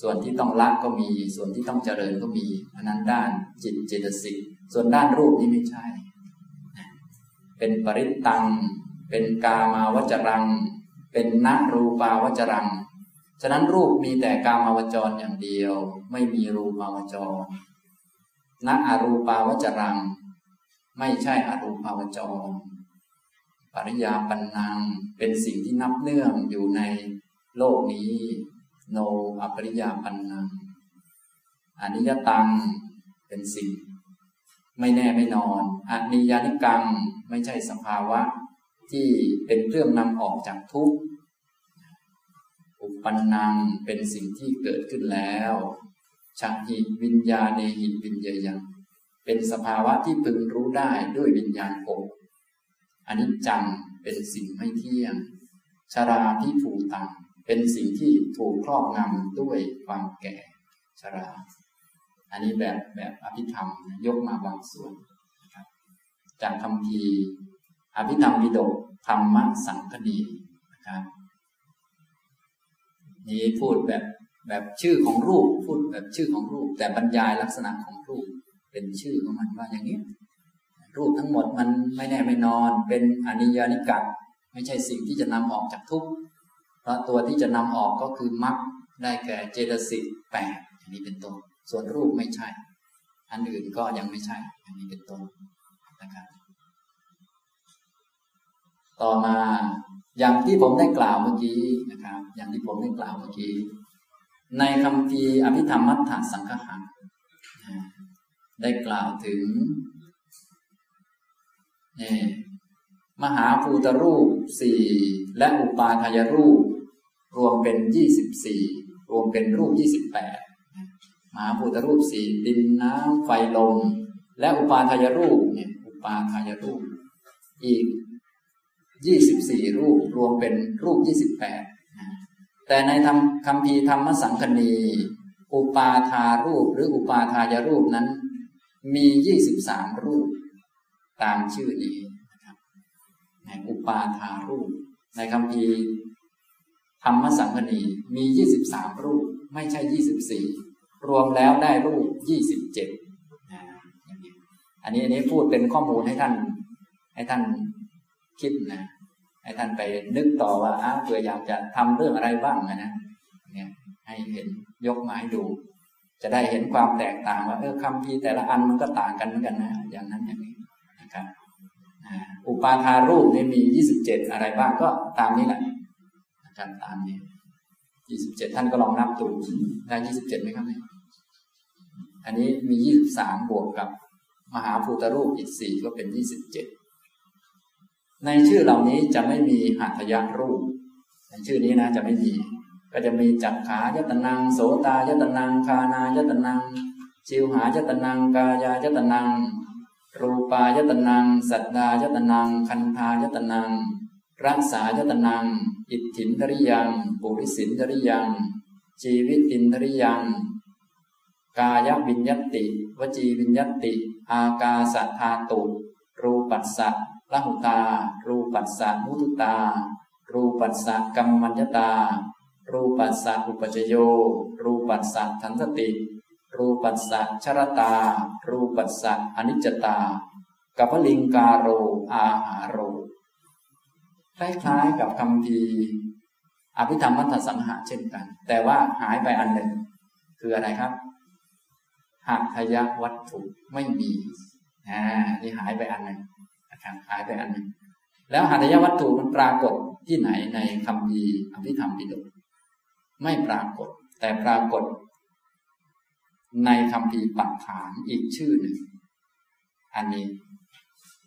ส่วนที่ต้องละก็มีส่วนที่ต้องเจริญก็มีอันนั้นด้านจิตเจตสิกส่วนด้านรูปนี้ไม่ใช่เป็นปริตตังเป็นกามาวจรังเป็นนะรูปาวจรังฉะนั้นรูปมีแต่กามาวจรอย่างเดียวไม่มีรูปาวจรนะอรูปาวจรังไม่ใช่อรูปาวจรปริยาปันนังเป็นสิ่งที่นับเนื่องอยู่ในโลกนี้โนอปริยาปันนังอนิยตังเป็นสิ่งไม่แน่ไม่นอนอนิยานิกังไม่ใช่สภาวะที่เป็นเครื่องนำออกจากทุกข์อุปปันนังเป็นสิ่งที่เกิดขึ้นแล้วฉักหิวิญญาเนหิวิญญายังเป็นสภาวะที่พึงรู้ได้ด้วยวิญญาณหกอนิจจังเป็นสิ่งไม่เที่ยงชราภิภูตังเป็นสิ่งที่ถูกครอบงำด้วยความแก่ชราอันนี้แบบแบบอภิธรรมยกมาบางส่วนนะครับจากคำพีอภิธรรมวิโดกธรรมสังคณีนะครับนี้พูดแบบแบบชื่อของรูปพูดแบบชื่อของรูปแต่บรรยายลักษณะของรูปเป็นชื่อของมันว่าอย่างนี้รูปทั้งหมดมันไม่แน่ไม่นอนเป็นอนิยานิกะไม่ใช่สิ่งที่จะนำออกจากทุกข์เพราะตัวที่จะนำออกก็คือมรรคได้แก่เจตสิกแปดอย่างนี้เป็นต้นส่วนรูปไม่ใช่อันอื่นก็ยังไม่ใช่อย่างนี้เป็นต้นนะครับต่อมาอย่างที่ผมได้กล่าวเมื่อกี้นะครับอย่างที่ผมได้กล่าวเมื่อกี้ในคำพีอภิธรรมมัฏฐสังคหะได้กล่าวถึงนี่มหาภูตรูปสี่และอุปาทายรูปรวมเป็นยี่สิบสี่รวมเป็นรูปยี่สิบแปดมหาภูตรูปสี่ดินน้ำไฟลมและอุปาทายรูปเนี่ยอุปาทายรูปอีกยี่สิบสี่รูปรวมเป็นรูปยี่สิบแปดแต่ในคำพีธรรมสังคณีอุปาทารูปหรืออุปาทายรูปนั้นมียี่สิบสามรูปตามชื่อนี้นะครับในอุปาทารูปในคำพีธรรมสังคณีมียี่สิบสามรูปไม่ใช่ยี่สิบสี่รวมแล้วได้รูปยี่สิบเจ็ดนะอันนี้อันนี้พูดเป็นข้อมูลให้ท่านให้ท่านคิดนะให้ท่านไปนึกต่อว่าอ้าวเผื่ออยากจะทำเรื่องอะไรบ้างนะเนี่ยให้เห็นยกมาให้ดูจะได้เห็นความแตกต่างว่าเออคำพีแต่ละอันมันก็ต่างกันเหมือนกันนะอย่างนั้นอย่างนี้นะครับอุปาทารูปนี่มียี่สิบเจ็ดอะไรบ้างก็ตามนี้แหละนะครับตามนี้ยี่สิบเจ็ดท่านก็ลองนับดูได้ยี่สิบเจ็ดไหมครับเนี่ยอันนี้มียี่สิบสามบวกกับมหาภูตรูปอีกสี่ก็เป็นยี่สิบเจ็ดในชื่อเหล่านี้จะไม่มีหัตถยรูปในชื่อนี้นะจะไม่มีก็จะมีจักขายตนังโสตายตนังคานายตนังชิวหายตนังกายายตนังรูปายตนังสัทธายตนังคันธายตนังรักษายตนังอิทธินทริยังปุริสินทริยังชีวิตินทริยังกายวิญญัตติวจีวิญญัตติอากาสัทธาตุรูปัสสะละหุตารูปัสสะมุตุตารูปัสสะกัมมัญญตารูปัสสะอุปัจจโยรูปัสสะทันตติรูปัสสะชรตารูปัสสะอนิจจตากัปปลิงกาโรอาหาโรคล้ายๆกับคำพีอภิธรรมมัฏฐสังหะเช่นกันแต่ว่าหายไปอันหนึ่งคืออะไรครับหัตถยวัตถุไม่มีอ่านี่หายไปอันหนึ่งนะครับหายไปอันหนึ่งแล้วหัตถยวัตถุมันปรากฏที่ไหนในคำพีอภิธรรมปิฎกไม่ปรากฏแต่ปรากฏในคำพีปัฏฐานอีกชื่อหนึ่ง อันนี้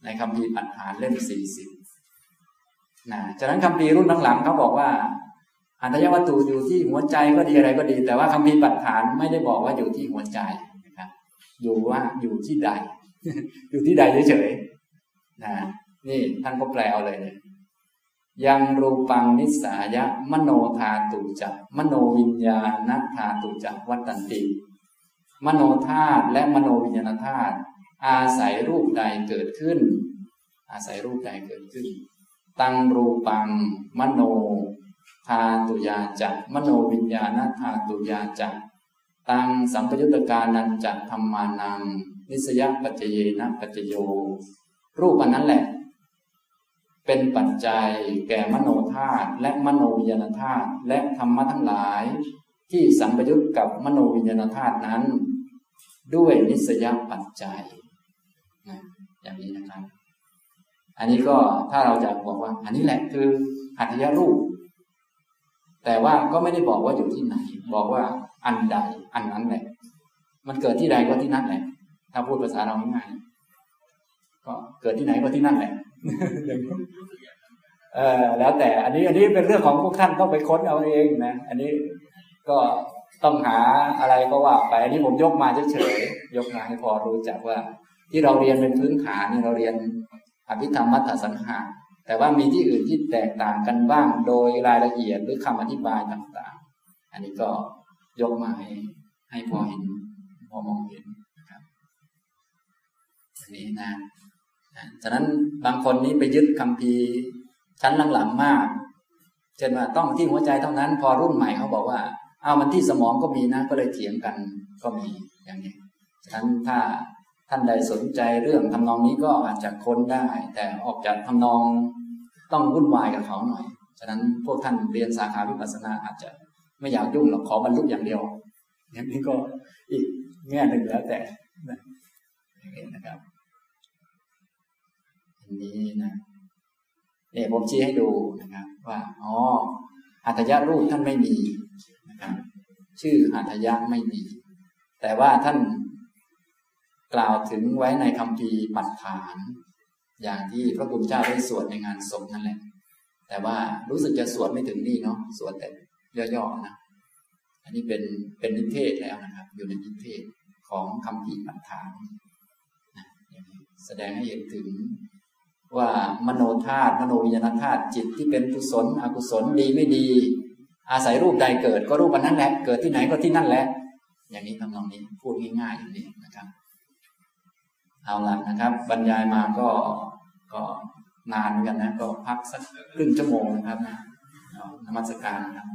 ในคำพีปัญหาเล่มสี่สิบนะฉะนั้นคำพีรุ่นหลังๆเขาบอกว่าอันตรายวัตถุอยู่ที่หัวใจก็ดีอะไรก็ดีแต่ว่าคำพีปัญหาไม่ได้บอกว่าอยู่ที่หัวใจนะครับอยู่ว่าอยู่ที่ใดอยู่ที่ใดเฉยๆนะนี่ท่านก็แปลเอาเลยเนี่ยยังรูปังนิสายะมโนธาตุจักมโนวิญญาณธาตุจักวัตตันติมโนธาตุและมโนวิญญาณธาตุอาศัยรูปใดเกิดขึ้นอาศัยรูปใดเกิดขึ้นตังรูปังมโนธาตุยาจักมโนวิญญาณธาตุยาจักตังสัมปยุตตกานันจักธัมมานังนิสยปัจเจเยนะปัจจโยรูปอันนั้นแหละเป็นปัจจัยแก่มโนธาตุและมโนวิญญาณธาตุและธรรมะทั้งหลายที่สัมปยุตกับมโนวิญญาณธาตุนั้นด้วยนิสยปัจจัยนะอย่างนี้นะครับอันนี้ก็ถ้าเราจะบอกว่าอันนี้แหละคืออัตถยรูปแต่ว่าก็ไม่ได้บอกว่าอยู่ที่ไหนบอกว่าอันใดอันนั้นแหละมันเกิดที่ใดก็ที่นั่นแหละถ้าพูดภาษาเราง่ายก็เกิดที่ไหนก็ที่นั่นแหละเออแล้วแต่อันนี้อันนี้เป็นเรื่องของพวกท่านต้องไปค้นเอาเองนะอันนี้ก็ต้องหาอะไรก็ว่าไปอันนี้ผมยกมาเฉยๆยกมาให้พอรู้จักว่าที่เราเรียนเป็นพื้นฐานนี่เราเรียนอภิธรรมมัฏฐสังหะแต่ว่ามีที่อื่นที่แตกต่างกันบ้างโดยรายละเอียดหรือคำอธิบายต่างๆอันนี้ก็ยกมาให้ให้พอเห็นพอมองเห็นนะครับอันนี้นะฉะนั้นบางคนนี้ไปยึดคำพีชั้นหลังๆมากเช่นว่าต้องที่หัวใจเท่านั้นพอรุ่นใหม่เขาบอกว่าเอามันที่สมองก็มีนะก็เลยเถียงกันก็มีอย่างนี้ฉะนั้นถ้าท่านใดสนใจเรื่องทำนองนี้ก็อาจจะค้นได้แต่ออกจากทำนองต้องวุ่นวายกับเขาหน่อยฉะนั้นพวกท่านเรียนสาขาวิปัสสนาอาจจะไม่อยากยุ่งหรอกขอบรรลุอย่างเดียวอย่างนี้ก็อีกแง่หนึ่งแล้วแต่อย่างนี้นะครับอันนี้นะเนี่ยผมชี้ให้ดูนะครับว่าอ๋ออัตถยรูปท่านไม่มีนะครับชื่ออัตถยะไม่มีแต่ว่าท่านกล่าวถึงไว้ในคำพีปัฏฐานอย่างที่พระคุณเจ้าได้สวดในงานสงฆ์นั่นแหละแต่ว่ารู้สึกจะสวดไม่ถึงนี่เนาะสวดแต่ย่อๆนะอันนี้เป็นเป็นนิเทศแล้วนะครับอยู่ในนิเทศของคำพีปัฏฐานนะแสดงให้เห็นถึงว่ามโนธาตุมโนวิญญาณธาตุจิตที่เป็นกุศลอกุศลดีไม่ดีอาศัยรูปใดเกิดก็รูปนั้นแหละเกิดที่ไหนก็ที่นั่นแหละอย่างนี้ทำนองนี้พูดง่ายๆอย่างนี้นะครับเอาละนะครับบรรยายมาก็ก็นานเหมือนกันนะก็พักสักครึ่งชั่วโมงนะครับนมัสการนะครับ